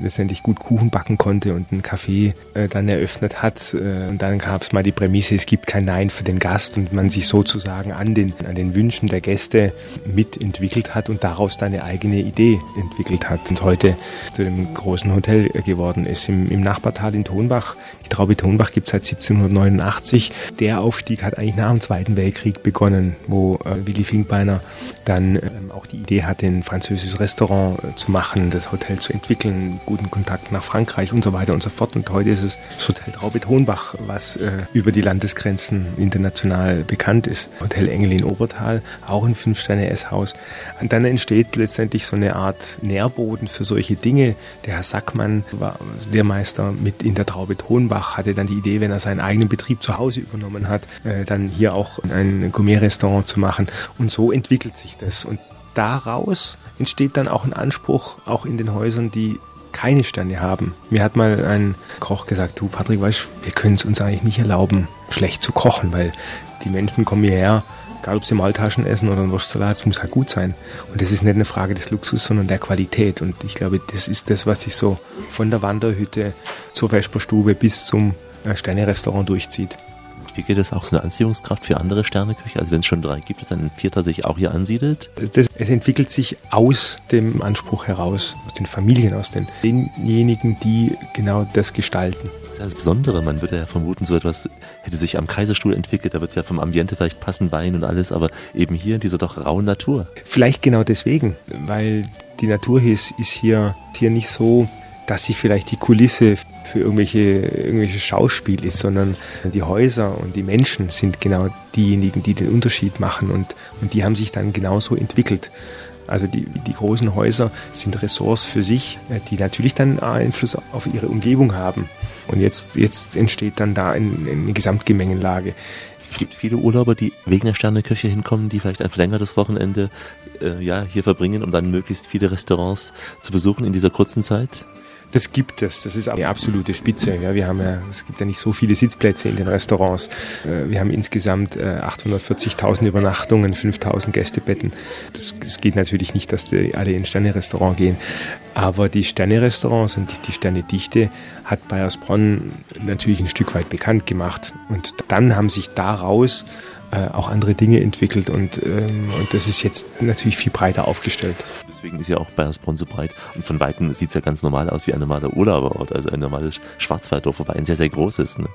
letztendlich gut Kuchen backen konnte und einen Café dann eröffnet hat. Und dann gab es mal die Prämisse, es gibt kein Nein für den Gast, und man sich sozusagen an den Wünschen der Gäste mitentwickelt hat und daraus dann eine eigene Idee entwickelt hat. Und heute zu dem großen Hotel geworden ist. Im Nachbartal in Tonbach, die Traube Tonbach gibt es seit 1789. Der Aufstieg hat eigentlich nach dem Zweiten Weltkrieg begonnen, wo Willy Finkbeiner dann auch die Idee hatte, ein französisches Restaurant zu machen, das Hotel zu entwickeln, guten Kontakt nach Frankreich und so weiter und so fort. Und heute ist es das Hotel Traube Tonbach, was über die Landesgrenzen international bekannt ist. Hotel Engel in Obertal, auch ein 5-Sterne-Esshaus. Und dann entsteht letztendlich so eine Art Nährboden für solche Dinge. Der Herr Sackmann war Lehrmeister mit in der Traube Tonbach, hatte dann die Idee, wenn er seinen eigenen Betrieb zu Hause übernommen hat, dann hier auch ein Gourmet-Restaurant zu machen. Und so entwickelt sich das. Und daraus entsteht dann auch ein Anspruch, auch in den Häusern, die keine Sterne haben. Mir hat mal ein Koch gesagt, du Patrick, weißt du, wir können es uns eigentlich nicht erlauben, schlecht zu kochen, weil die Menschen kommen hierher, egal ob sie Maultaschen essen oder einen Wurstsalat, es muss halt gut sein. Und das ist nicht eine Frage des Luxus, sondern der Qualität. Und ich glaube, das ist das, was sich so von der Wanderhütte zur Vesperstube bis zum Sterne-Rrestaurant durchzieht. Wie geht das auch, so eine Anziehungskraft für andere Sterneküche? Also wenn es schon 3 gibt, dass dann ein 4. sich auch hier ansiedelt? Es entwickelt sich aus dem Anspruch heraus, aus den Familien, aus denjenigen, die genau das gestalten. Das ist ja das Besondere. Man würde ja vermuten, so etwas hätte sich am Kaiserstuhl entwickelt, da wird es ja vom Ambiente vielleicht passen, Wein und alles, aber eben hier in dieser doch rauen Natur. Vielleicht genau deswegen, weil die Natur hier ist hier nicht so dass sie vielleicht die Kulisse für irgendwelche Schauspiel ist, sondern die Häuser und die Menschen sind genau diejenigen, die den Unterschied machen, und die haben sich dann genauso entwickelt. Also die großen Häuser sind Ressorts für sich, die natürlich dann Einfluss auf ihre Umgebung haben. Und jetzt entsteht dann da eine Gesamtgemengenlage. Es gibt viele Urlauber, die wegen der Sterneküche hinkommen, die vielleicht ein verlängertes Wochenende hier verbringen, um dann möglichst viele Restaurants zu besuchen in dieser kurzen Zeit. Das gibt es. Das ist eine absolute Spitze. Ja, es gibt ja nicht so viele Sitzplätze in den Restaurants. Wir haben insgesamt 840.000 Übernachtungen, 5.000 Gästebetten. Das geht natürlich nicht, dass die alle in ein Sterne-Restaurant gehen. Aber die Sterne-Restaurants und die Sternedichte hat Baiersbronn natürlich ein Stück weit bekannt gemacht. Und dann haben sich daraus auch andere Dinge entwickelt, und das ist jetzt natürlich viel breiter aufgestellt. Deswegen ist ja auch Baiersbronn so breit, und von Weitem sieht es ja ganz normal aus wie ein normaler Urlauberort, also ein normales Schwarzwalddorf, aber ein sehr, sehr großes. Ne?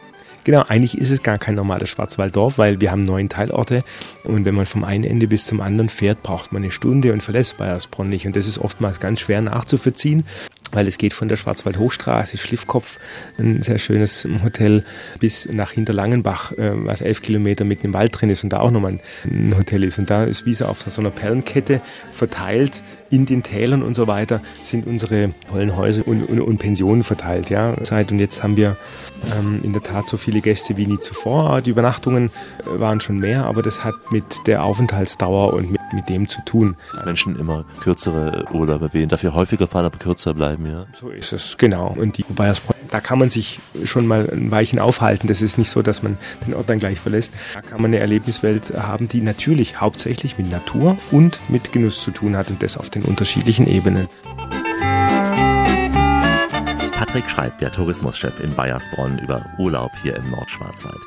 Genau, eigentlich ist es gar kein normales Schwarzwalddorf, weil wir haben 9 Teilorte, und wenn man vom einen Ende bis zum anderen fährt, braucht man eine Stunde und verlässt Baiersbronn nicht, und das ist oftmals ganz schwer nachzuvollziehen. Weil es geht von der Schwarzwald-Hochstraße, Schliffkopf, ein sehr schönes Hotel, bis nach Hinterlangenbach, was 11 Kilometer mitten im Wald drin ist und da auch nochmal ein Hotel ist. Und da ist wie auf so einer Perlenkette verteilt, in den Tälern und so weiter, sind unsere Hollenhäuser und Pensionen verteilt. Ja. Und jetzt haben wir in der Tat so viele Gäste wie nie zuvor. Die Übernachtungen waren schon mehr, aber das hat mit der Aufenthaltsdauer und mit dem zu tun. Dass Menschen immer kürzere Urlaube wählen, dafür häufiger fahren, aber kürzer bleiben. Ja. So ist es, genau. Und da kann man sich schon mal ein Weilchen aufhalten. Das ist nicht so, dass man den Ort dann gleich verlässt. Da kann man eine Erlebniswelt haben, die natürlich hauptsächlich mit Natur und mit Genuss zu tun hat, und das auf den unterschiedlichen Ebenen. Patrick Schreib, der Tourismuschef in Baiersbronn, über Urlaub hier im Nordschwarzwald.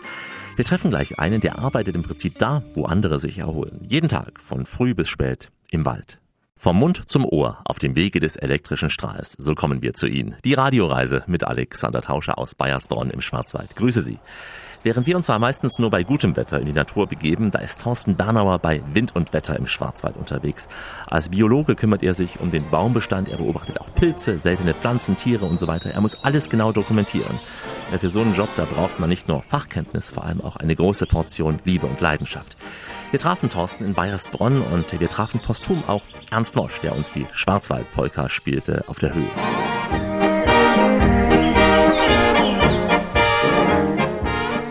Wir treffen gleich einen, der arbeitet im Prinzip da, wo andere sich erholen. Jeden Tag, von früh bis spät, im Wald. Vom Mund zum Ohr, auf dem Wege des elektrischen Strahls, so kommen wir zu Ihnen. Die Radioreise mit Alexander Tauscher aus Baiersbronn im Schwarzwald. Grüße Sie. Während wir uns zwar meistens nur bei gutem Wetter in die Natur begeben, da ist Thorsten Bernauer bei Wind und Wetter im Schwarzwald unterwegs. Als Biologe kümmert er sich um den Baumbestand, er beobachtet auch Pilze, seltene Pflanzen, Tiere und so weiter. Er muss alles genau dokumentieren. Für so einen Job, da braucht man nicht nur Fachkenntnis, vor allem auch eine große Portion Liebe und Leidenschaft. Wir trafen Thorsten in Baiersbronn, und wir trafen posthum auch Ernst Mosch, der uns die Schwarzwaldpolka spielte auf der Höhe.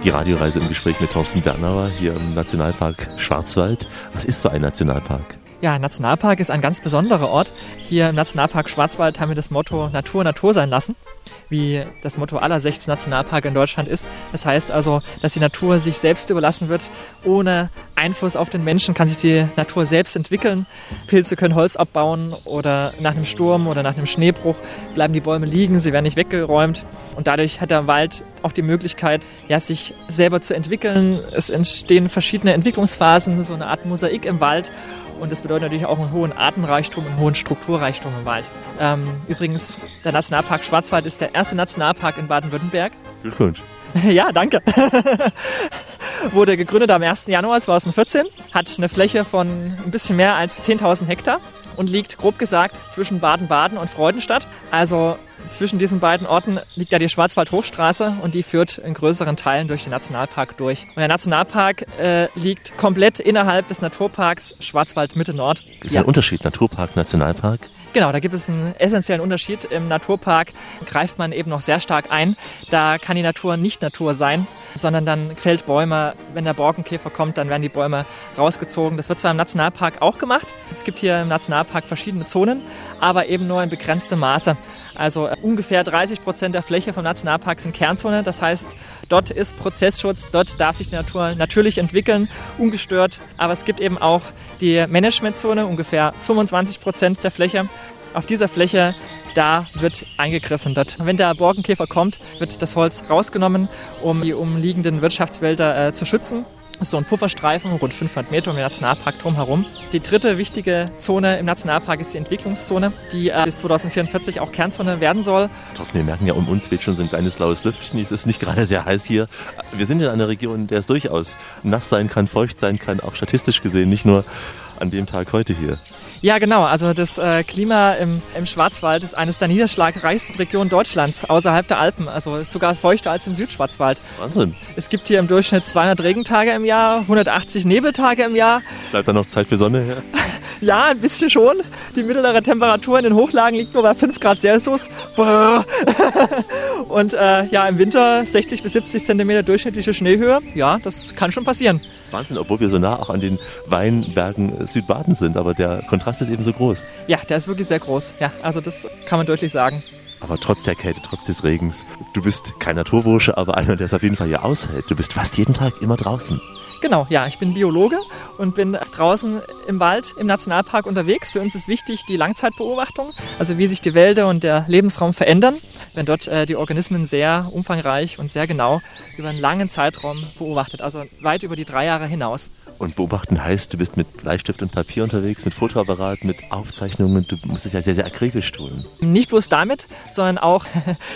Die Radioreise im Gespräch mit Thorsten Bernauer hier im Nationalpark Schwarzwald. Was ist für ein Nationalpark? Ja, Nationalpark ist ein ganz besonderer Ort. Hier im Nationalpark Schwarzwald haben wir das Motto Natur, Natur sein lassen, wie das Motto aller 16 Nationalparke in Deutschland ist. Das heißt also, dass die Natur sich selbst überlassen wird. Ohne Einfluss auf den Menschen kann sich die Natur selbst entwickeln. Pilze können Holz abbauen, oder nach einem Sturm oder nach einem Schneebruch bleiben die Bäume liegen, sie werden nicht weggeräumt. Und dadurch hat der Wald auch die Möglichkeit, ja, sich selber zu entwickeln. Es entstehen verschiedene Entwicklungsphasen, so eine Art Mosaik im Wald. Und das bedeutet natürlich auch einen hohen Artenreichtum, einen hohen Strukturreichtum im Wald. Übrigens, der Nationalpark Schwarzwald ist der erste Nationalpark in Baden-Württemberg. Glückwunsch. Ja, danke. Wurde gegründet am 1. Januar 2014, hat eine Fläche von ein bisschen mehr als 10.000 Hektar und liegt grob gesagt zwischen Baden-Baden und Freudenstadt. Also zwischen diesen beiden Orten liegt ja die Schwarzwald-Hochstraße, und die führt in größeren Teilen durch den Nationalpark durch. Und der Nationalpark liegt komplett innerhalb des Naturparks Schwarzwald-Mitte-Nord. Ist ja ein Unterschied, Naturpark, Nationalpark? Genau, da gibt es einen essentiellen Unterschied. Im Naturpark greift man eben noch sehr stark ein. Da kann die Natur nicht Natur sein, sondern dann fällt Bäume. Wenn der Borkenkäfer kommt, dann werden die Bäume rausgezogen. Das wird zwar im Nationalpark auch gemacht. Es gibt hier im Nationalpark verschiedene Zonen, aber eben nur in begrenztem Maße. Also ungefähr 30% der Fläche vom Nationalpark sind Kernzone. Das heißt, dort ist Prozessschutz, dort darf sich die Natur natürlich entwickeln, ungestört. Aber es gibt eben auch die Managementzone, ungefähr 25% der Fläche. Auf dieser Fläche, da wird eingegriffen. Dort, wenn der Borkenkäfer kommt, wird das Holz rausgenommen, um die umliegenden Wirtschaftswälder zu schützen. Das ist so ein Pufferstreifen, rund 500 Meter um den Nationalpark drumherum. Die dritte wichtige Zone im Nationalpark ist die Entwicklungszone, die bis 2044 auch Kernzone werden soll. Thorsten, wir merken ja, um uns weht schon so ein kleines blaues Lüftchen. Es ist nicht gerade sehr heiß hier. Wir sind in einer Region, in der es durchaus nass sein kann, feucht sein kann, auch statistisch gesehen, nicht nur an dem Tag heute hier. Ja, genau. Also das Klima im Schwarzwald ist eines der niederschlagreichsten Regionen Deutschlands außerhalb der Alpen. Also ist sogar feuchter als im Südschwarzwald. Wahnsinn. Es gibt hier im Durchschnitt 200 Regentage im Jahr, 180 Nebeltage im Jahr. Bleibt da noch Zeit für Sonne her? Ja, ein bisschen schon. Die mittlere Temperatur in den Hochlagen liegt nur bei 5 Grad Celsius. Und ja, im Winter 60 bis 70 Zentimeter durchschnittliche Schneehöhe. Ja, das kann schon passieren. Wahnsinn, obwohl wir so nah auch an den Weinbergen Südbadens sind, aber der Kontrast ist eben so groß. Ja, der ist wirklich sehr groß. Ja, also das kann man deutlich sagen. Aber trotz der Kälte, trotz des Regens, du bist kein Naturbursche, aber einer, der es auf jeden Fall hier aushält. Du bist fast jeden Tag immer draußen. Genau, ja, ich bin Biologe und bin draußen im Wald, im Nationalpark unterwegs. Für uns ist wichtig die Langzeitbeobachtung, also wie sich die Wälder und der Lebensraum verändern, wenn dort die Organismen sehr umfangreich und sehr genau über einen langen Zeitraum beobachtet, also weit über die 3 Jahre hinaus. Und beobachten heißt, du bist mit Bleistift und Papier unterwegs, mit Fotoapparat, mit Aufzeichnungen. Du musst es ja sehr, sehr akribisch tun. Nicht bloß damit, sondern auch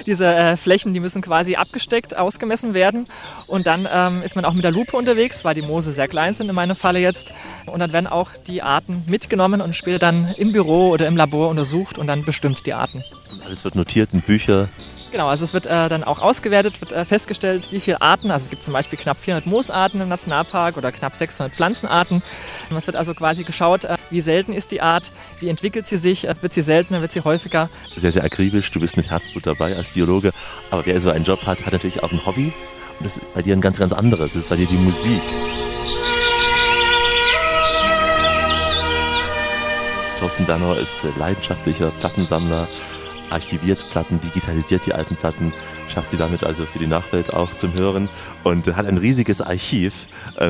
diese Flächen, die müssen quasi abgesteckt, ausgemessen werden. Und dann ist man auch mit der Lupe unterwegs, weil die Moose sehr klein sind in meinem Falle jetzt. Und dann werden auch die Arten mitgenommen und später dann im Büro oder im Labor untersucht und dann bestimmt die Arten. Und alles wird notiert in Bücher. Genau, also es wird dann auch ausgewertet, wird festgestellt, wie viele Arten, also es gibt zum Beispiel knapp 400 Moosarten im Nationalpark oder knapp 600 Pflanzenarten. Und es wird also quasi geschaut, wie selten ist die Art, wie entwickelt sie sich, wird sie seltener, wird sie häufiger. Sehr, sehr akribisch, du bist mit Herzblut dabei als Biologe, aber wer so einen Job hat, hat natürlich auch ein Hobby und das ist bei dir ein ganz, ganz anderes, das ist bei dir die Musik. Thorsten Bernauer ist leidenschaftlicher Plattensammler. Archiviert Platten, digitalisiert die alten Platten, schafft sie damit also für die Nachwelt auch zum Hören und hat ein riesiges Archiv.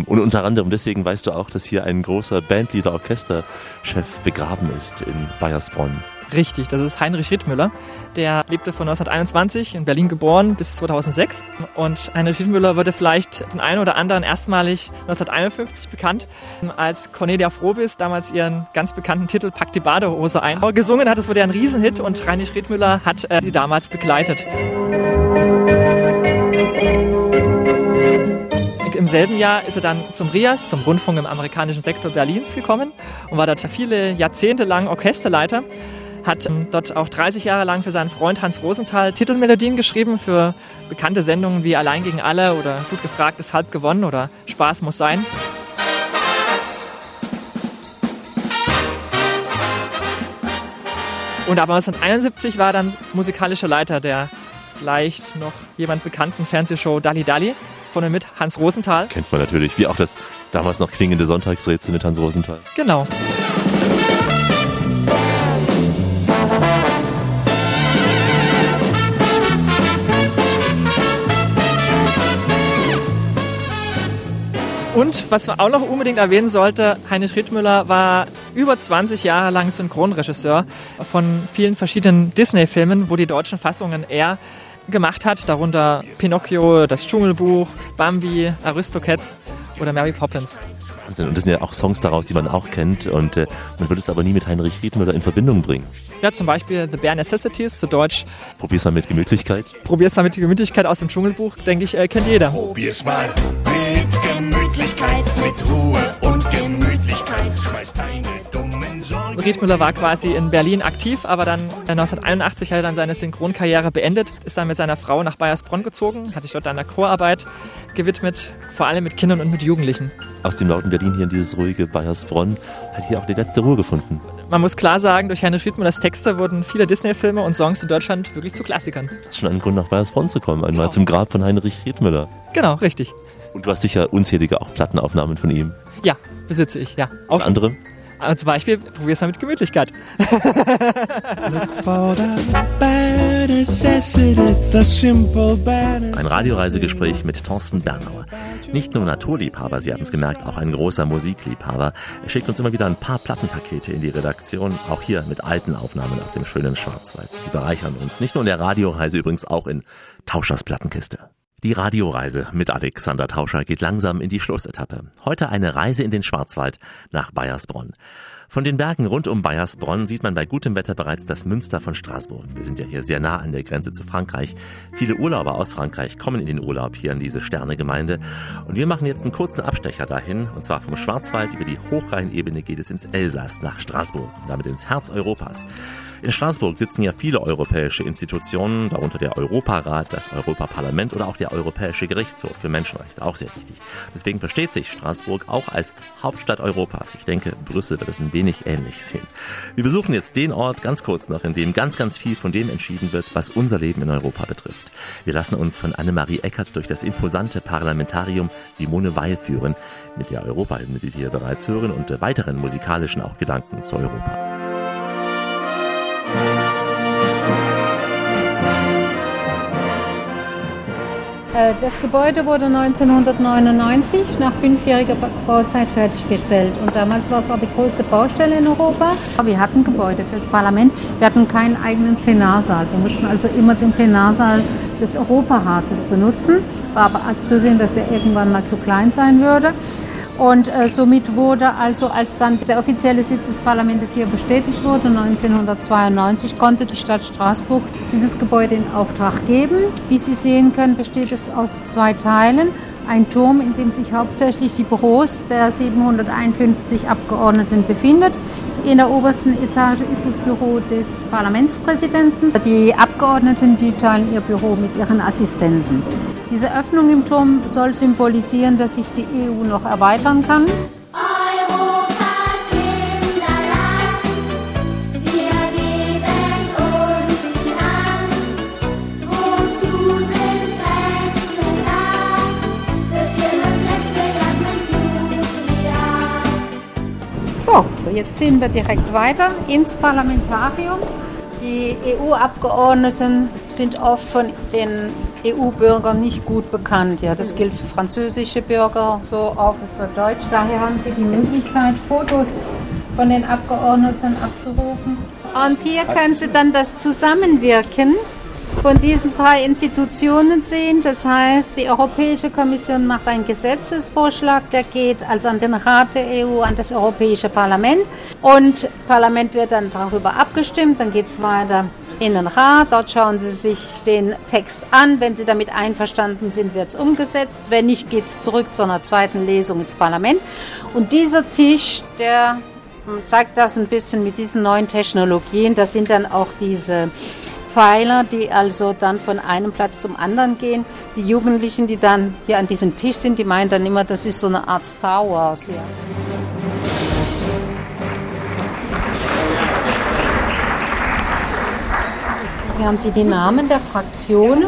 Und unter anderem deswegen weißt du auch, dass hier ein großer Bandleader, Orchesterchef begraben ist in Baiersbronn. Richtig, das ist Heinrich Riedmüller. Der lebte von 1921, in Berlin geboren, bis 2006. Und Heinrich Riedmüller wurde vielleicht den einen oder anderen erstmalig 1951 bekannt, als Cornelia Frobis damals ihren ganz bekannten Titel "Pack die Badehose ein" gesungen hat. Es wurde ja ein Riesenhit und Heinrich Riedmüller hat sie damals begleitet. Im selben Jahr ist er dann zum RIAS, zum Rundfunk im amerikanischen Sektor Berlins gekommen und war dort viele Jahrzehnte lang Orchesterleiter. Hat dort auch 30 Jahre lang für seinen Freund Hans Rosenthal Titelmelodien geschrieben für bekannte Sendungen wie Allein gegen alle oder Gut gefragt ist halb gewonnen oder Spaß muss sein. Und ab 1971 war er dann musikalischer Leiter der vielleicht noch jemand bekannten Fernsehshow Dalli Dalli von und mit Hans Rosenthal. Kennt man natürlich, wie auch das damals noch klingende Sonntagsrätsel mit Hans Rosenthal. Genau. Und was man auch noch unbedingt erwähnen sollte, Heinrich Riedmüller war über 20 Jahre lang Synchronregisseur von vielen verschiedenen Disney-Filmen, wo die deutschen Fassungen er gemacht hat, darunter Pinocchio, das Dschungelbuch, Bambi, Aristocats oder Mary Poppins. Wahnsinn, und das sind ja auch Songs daraus, die man auch kennt und man würde es aber nie mit Heinrich Riedmüller in Verbindung bringen. Ja, zum Beispiel The Bare Necessities, zu Deutsch. Probier's mal mit Gemütlichkeit. Probier's mal mit Gemütlichkeit aus dem Dschungelbuch, denke ich, kennt jeder. Probier's mal mit Gemütlichkeit, mit Ruhe und Gemütlichkeit, schmeiß deine dummen Sorgen. Riedmüller war quasi in Berlin aktiv, aber dann 1981 hat er dann seine Synchronkarriere beendet, ist dann mit seiner Frau nach Baiersbronn gezogen, hat sich dort einer Chorarbeit gewidmet, vor allem mit Kindern und mit Jugendlichen. Aus dem lauten Berlin hier in dieses ruhige Baiersbronn hat hier auch die letzte Ruhe gefunden. Man muss klar sagen, durch Heinrich Riedmüllers Texte wurden viele Disney-Filme und Songs in Deutschland wirklich zu Klassikern. Das ist schon ein Grund, nach Baiersbronn zu kommen, einmal zum Grab von Heinrich Riedmüller. Genau, richtig. Und du hast sicher unzählige auch Plattenaufnahmen von ihm. Ja, besitze ich, ja. Auch andere? Zum Beispiel, probier's mal mit Gemütlichkeit. Ein Radioreisegespräch mit Thorsten Bernauer. Nicht nur Naturliebhaber, Sie hatten es gemerkt, auch ein großer Musikliebhaber. Er schickt uns immer wieder ein paar Plattenpakete in die Redaktion, auch hier mit alten Aufnahmen aus dem schönen Schwarzwald. Sie bereichern uns, nicht nur in der Radioreise, übrigens auch in Tauschers Plattenkiste. Die Radioreise mit Alexander Tauscher geht langsam in die Schlussetappe. Heute eine Reise in den Schwarzwald nach Baiersbronn. Von den Bergen rund um Baiersbronn sieht man bei gutem Wetter bereits das Münster von Straßburg. Wir sind ja hier sehr nah an der Grenze zu Frankreich. Viele Urlauber aus Frankreich kommen in den Urlaub hier in diese Sternegemeinde. Und wir machen jetzt einen kurzen Abstecher dahin. Und zwar vom Schwarzwald über die Hochrheinebene geht es ins Elsass nach Straßburg und damit ins Herz Europas. In Straßburg sitzen ja viele europäische Institutionen, darunter der Europarat, das Europaparlament oder auch der Europäische Gerichtshof für Menschenrechte, auch sehr wichtig. Deswegen versteht sich Straßburg auch als Hauptstadt Europas. Ich denke, Brüssel wird es ein wenig ähnlich sehen. Wir besuchen jetzt den Ort ganz kurz noch, in dem ganz, ganz viel von dem entschieden wird, was unser Leben in Europa betrifft. Wir lassen uns von Annemarie Eckert durch das imposante Parlamentarium Simone Weil führen, mit der Europahymne, die Sie hier bereits hören, und weiteren musikalischen auch Gedanken zu Europa. Das Gebäude wurde 1999 nach 5-jähriger Bauzeit fertiggestellt und damals war es auch die größte Baustelle in Europa. Wir hatten Gebäude fürs Parlament, wir hatten keinen eigenen Plenarsaal. Wir mussten also immer den Plenarsaal des Europarates benutzen, war aber abzusehen, dass er irgendwann mal zu klein sein würde. Und somit wurde also, als dann der offizielle Sitz des Parlaments hier bestätigt wurde, 1992, konnte die Stadt Straßburg dieses Gebäude in Auftrag geben. Wie Sie sehen können, besteht es aus 2 Teilen. Ein Turm, in dem sich hauptsächlich die Büros der 751 Abgeordneten befindet. In der obersten Etage ist das Büro des Parlamentspräsidenten. Die Abgeordneten, die teilen ihr Büro mit ihren Assistenten. Diese Öffnung im Turm soll symbolisieren, dass sich die EU noch erweitern kann. So, jetzt ziehen wir direkt weiter ins Parlamentarium. Die EU-Abgeordneten sind oft von den EU-Bürgern nicht gut bekannt. Ja, das gilt für französische Bürger, so auch für Deutsch. Daher haben sie die Möglichkeit, Fotos von den Abgeordneten abzurufen. Und hier können Sie dann das Zusammenwirken von diesen 3 Institutionen sehen. Das heißt, die Europäische Kommission macht einen Gesetzesvorschlag, der geht also an den Rat der EU, an das Europäische Parlament. Und Parlament wird dann darüber abgestimmt, dann geht es weiter in den Rat. Dort schauen Sie sich den Text an. Wenn Sie damit einverstanden sind, wird es umgesetzt. Wenn nicht, geht es zurück zu einer zweiten Lesung ins Parlament. Und dieser Tisch, der zeigt das ein bisschen mit diesen neuen Technologien. Das sind dann auch diese Pfeiler, die also dann von einem Platz zum anderen gehen. Die Jugendlichen, die dann hier an diesem Tisch sind, die meinen dann immer, das ist so eine Art Star Wars. Ja. Hier haben Sie die Namen der Fraktionen,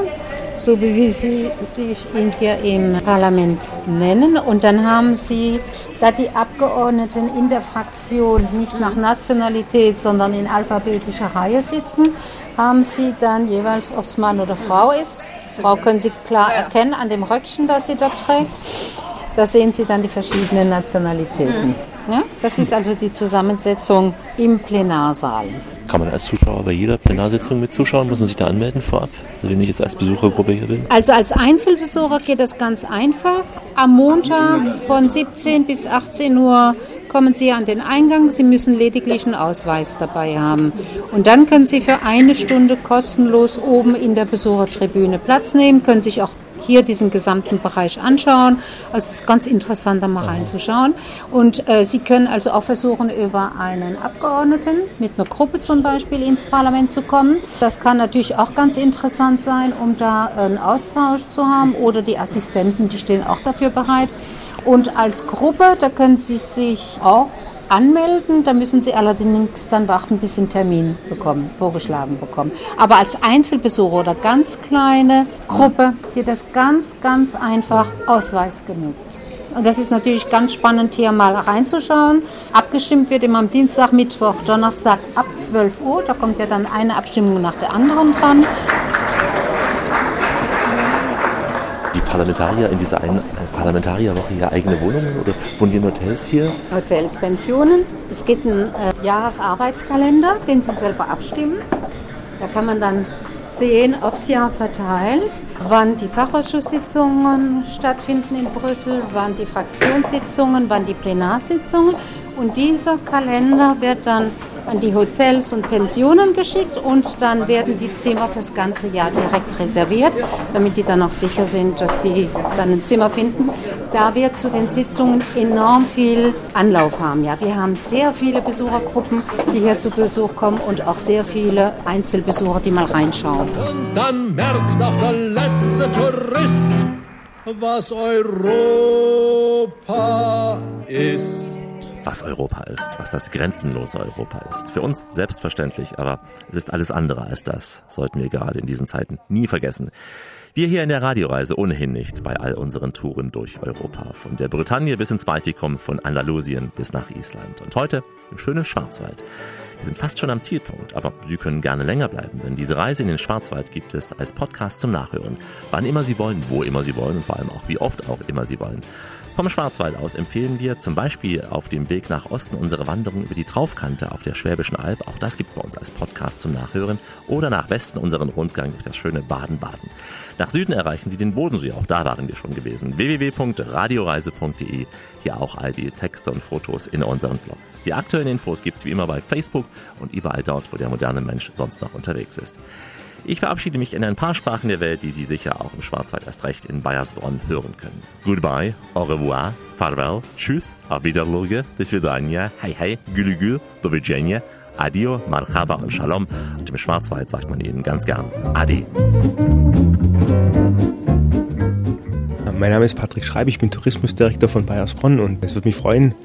so wie Sie sich ihn hier im Parlament nennen. Und dann haben Sie, da die Abgeordneten in der Fraktion nicht nach Nationalität, sondern in alphabetischer Reihe sitzen, haben Sie dann jeweils, ob es Mann oder Frau ist. Frau können Sie klar erkennen an dem Röckchen, das sie dort trägt. Da sehen Sie dann die verschiedenen Nationalitäten. Ja, das ist also die Zusammensetzung im Plenarsaal. Kann man als Zuschauer bei jeder Plenarsitzung mit zuschauen? Muss man sich da anmelden vorab, wenn ich jetzt als Besuchergruppe hier bin? Also als Einzelbesucher geht das ganz einfach. Am Montag von 17 bis 18 Uhr kommen Sie an den Eingang. Sie müssen lediglich einen Ausweis dabei haben. Und dann können Sie für 1 Stunde kostenlos oben in der Besuchertribüne Platz nehmen, können sich auch hier diesen gesamten Bereich anschauen. Also es ist ganz interessant, da mal reinzuschauen. Und Sie können also auch versuchen, über einen Abgeordneten mit einer Gruppe zum Beispiel ins Parlament zu kommen. Das kann natürlich auch ganz interessant sein, um da einen Austausch zu haben. Oder die Assistenten, die stehen auch dafür bereit. Und als Gruppe, da können Sie sich auch anmelden, da müssen Sie allerdings dann warten, bis Sie einen Termin bekommen, vorgeschlagen bekommen. Aber als Einzelbesucher oder ganz kleine Gruppe geht das ganz, ganz einfach, Ausweis genügt. Und das ist natürlich ganz spannend, hier mal reinzuschauen. Abgestimmt wird immer am Dienstag, Mittwoch, Donnerstag ab 12 Uhr. Da kommt ja dann eine Abstimmung nach der anderen dran. Parlamentarier in dieser einen Parlamentarierwoche hier eigene Wohnungen oder wohnen die in Hotels hier? Hotels, Pensionen. Es gibt einen Jahresarbeitskalender, den Sie selber abstimmen. Da kann man dann sehen, aufs Jahr verteilt, wann die Fachausschusssitzungen stattfinden in Brüssel, wann die Fraktionssitzungen, wann die Plenarsitzungen. Und dieser Kalender wird dann an die Hotels und Pensionen geschickt und dann werden die Zimmer fürs ganze Jahr direkt reserviert, damit die dann auch sicher sind, dass die dann ein Zimmer finden. Da wir zu den Sitzungen enorm viel Anlauf haben. Ja, wir haben sehr viele Besuchergruppen, die hier zu Besuch kommen und auch sehr viele Einzelbesucher, die mal reinschauen. Und dann merkt auch der letzte Tourist, was Europa ist. Was Europa ist, was das grenzenlose Europa ist. Für uns selbstverständlich, aber es ist alles andere als das, sollten wir gerade in diesen Zeiten nie vergessen. Wir hier in der Radioreise ohnehin nicht bei all unseren Touren durch Europa. Von der Bretagne bis ins Baltikum, von Andalusien bis nach Island. Und heute im schönen Schwarzwald. Wir sind fast schon am Zielpunkt, aber Sie können gerne länger bleiben, denn diese Reise in den Schwarzwald gibt es als Podcast zum Nachhören. Wann immer Sie wollen, wo immer Sie wollen und vor allem auch wie oft auch immer Sie wollen. Vom Schwarzwald aus empfehlen wir zum Beispiel auf dem Weg nach Osten unsere Wanderung über die Traufkante auf der Schwäbischen Alb. Auch das gibt's bei uns als Podcast zum Nachhören. Oder nach Westen unseren Rundgang durch das schöne Baden-Baden. Nach Süden erreichen Sie den Bodensee. Auch da waren wir schon gewesen. www.radioreise.de. Hier auch all die Texte und Fotos in unseren Blogs. Die aktuellen Infos gibt's wie immer bei Facebook und überall dort, wo der moderne Mensch sonst noch unterwegs ist. Ich verabschiede mich in ein paar Sprachen der Welt, die Sie sicher auch im Schwarzwald erst recht in Baiersbronn hören können. Goodbye, au revoir, farewell, tschüss, auf Wiedersehen, bis Vidania, hei hei, gülü gül, do Virginia, adio, marhaba und shalom. Und im Schwarzwald sagt man Ihnen ganz gern Ade. Mein Name ist Patrick Schreib, ich bin Tourismusdirektor von Baiersbronn und es würde mich freuen,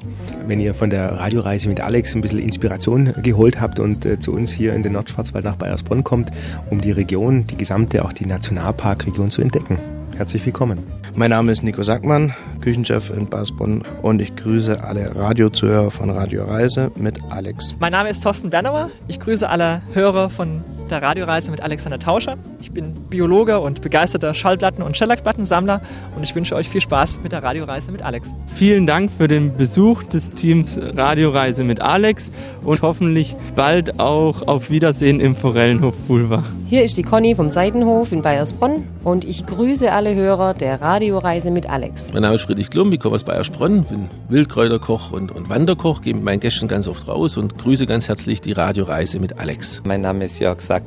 wenn ihr von der Radioreise mit Alex ein bisschen Inspiration geholt habt und zu uns hier in den Nordschwarzwald nach Baiersbronn kommt, um die Region, die gesamte, auch die Nationalparkregion zu entdecken. Herzlich willkommen. Mein Name ist Nico Sackmann, Küchenchef in Baiersbronn und ich grüße alle Radiozuhörer von Radioreise mit Alex. Mein Name ist Thorsten Bernauer, ich grüße alle Hörer von der Radioreise mit Alexander Tauscher. Ich bin Biologe und begeisterter Schallplatten- und Schellackplattensammler und ich wünsche euch viel Spaß mit der Radioreise mit Alex. Vielen Dank für den Besuch des Teams Radioreise mit Alex und hoffentlich bald auch auf Wiedersehen im Forellenhof Wulbach. Hier ist die Conny vom Seidenhof in Baiersbronn und ich grüße alle Hörer der Radioreise mit Alex. Mein Name ist Friedrich Klump, ich komme aus Baiersbronn, bin Wildkräuterkoch und Wanderkoch, gehe mit meinen Gästen ganz oft raus und grüße ganz herzlich die Radioreise mit Alex. Mein Name ist Jörg Sackmann.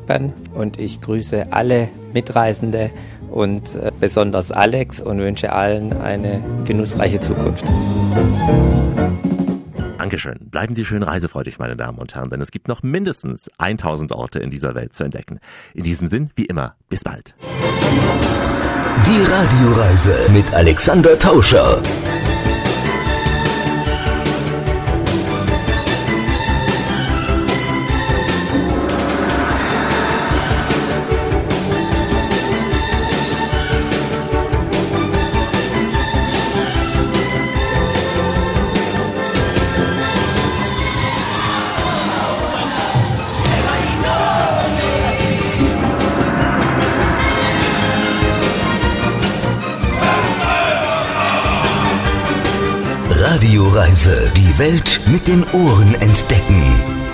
Und ich grüße alle Mitreisende und besonders Alex und wünsche allen eine genussreiche Zukunft. Dankeschön. Bleiben Sie schön reisefreudig, meine Damen und Herren, denn es gibt noch mindestens 1000 Orte in dieser Welt zu entdecken. In diesem Sinn, wie immer, bis bald. Die Radioreise mit Alexander Tauscher. Radioreise, die Welt mit den Ohren entdecken.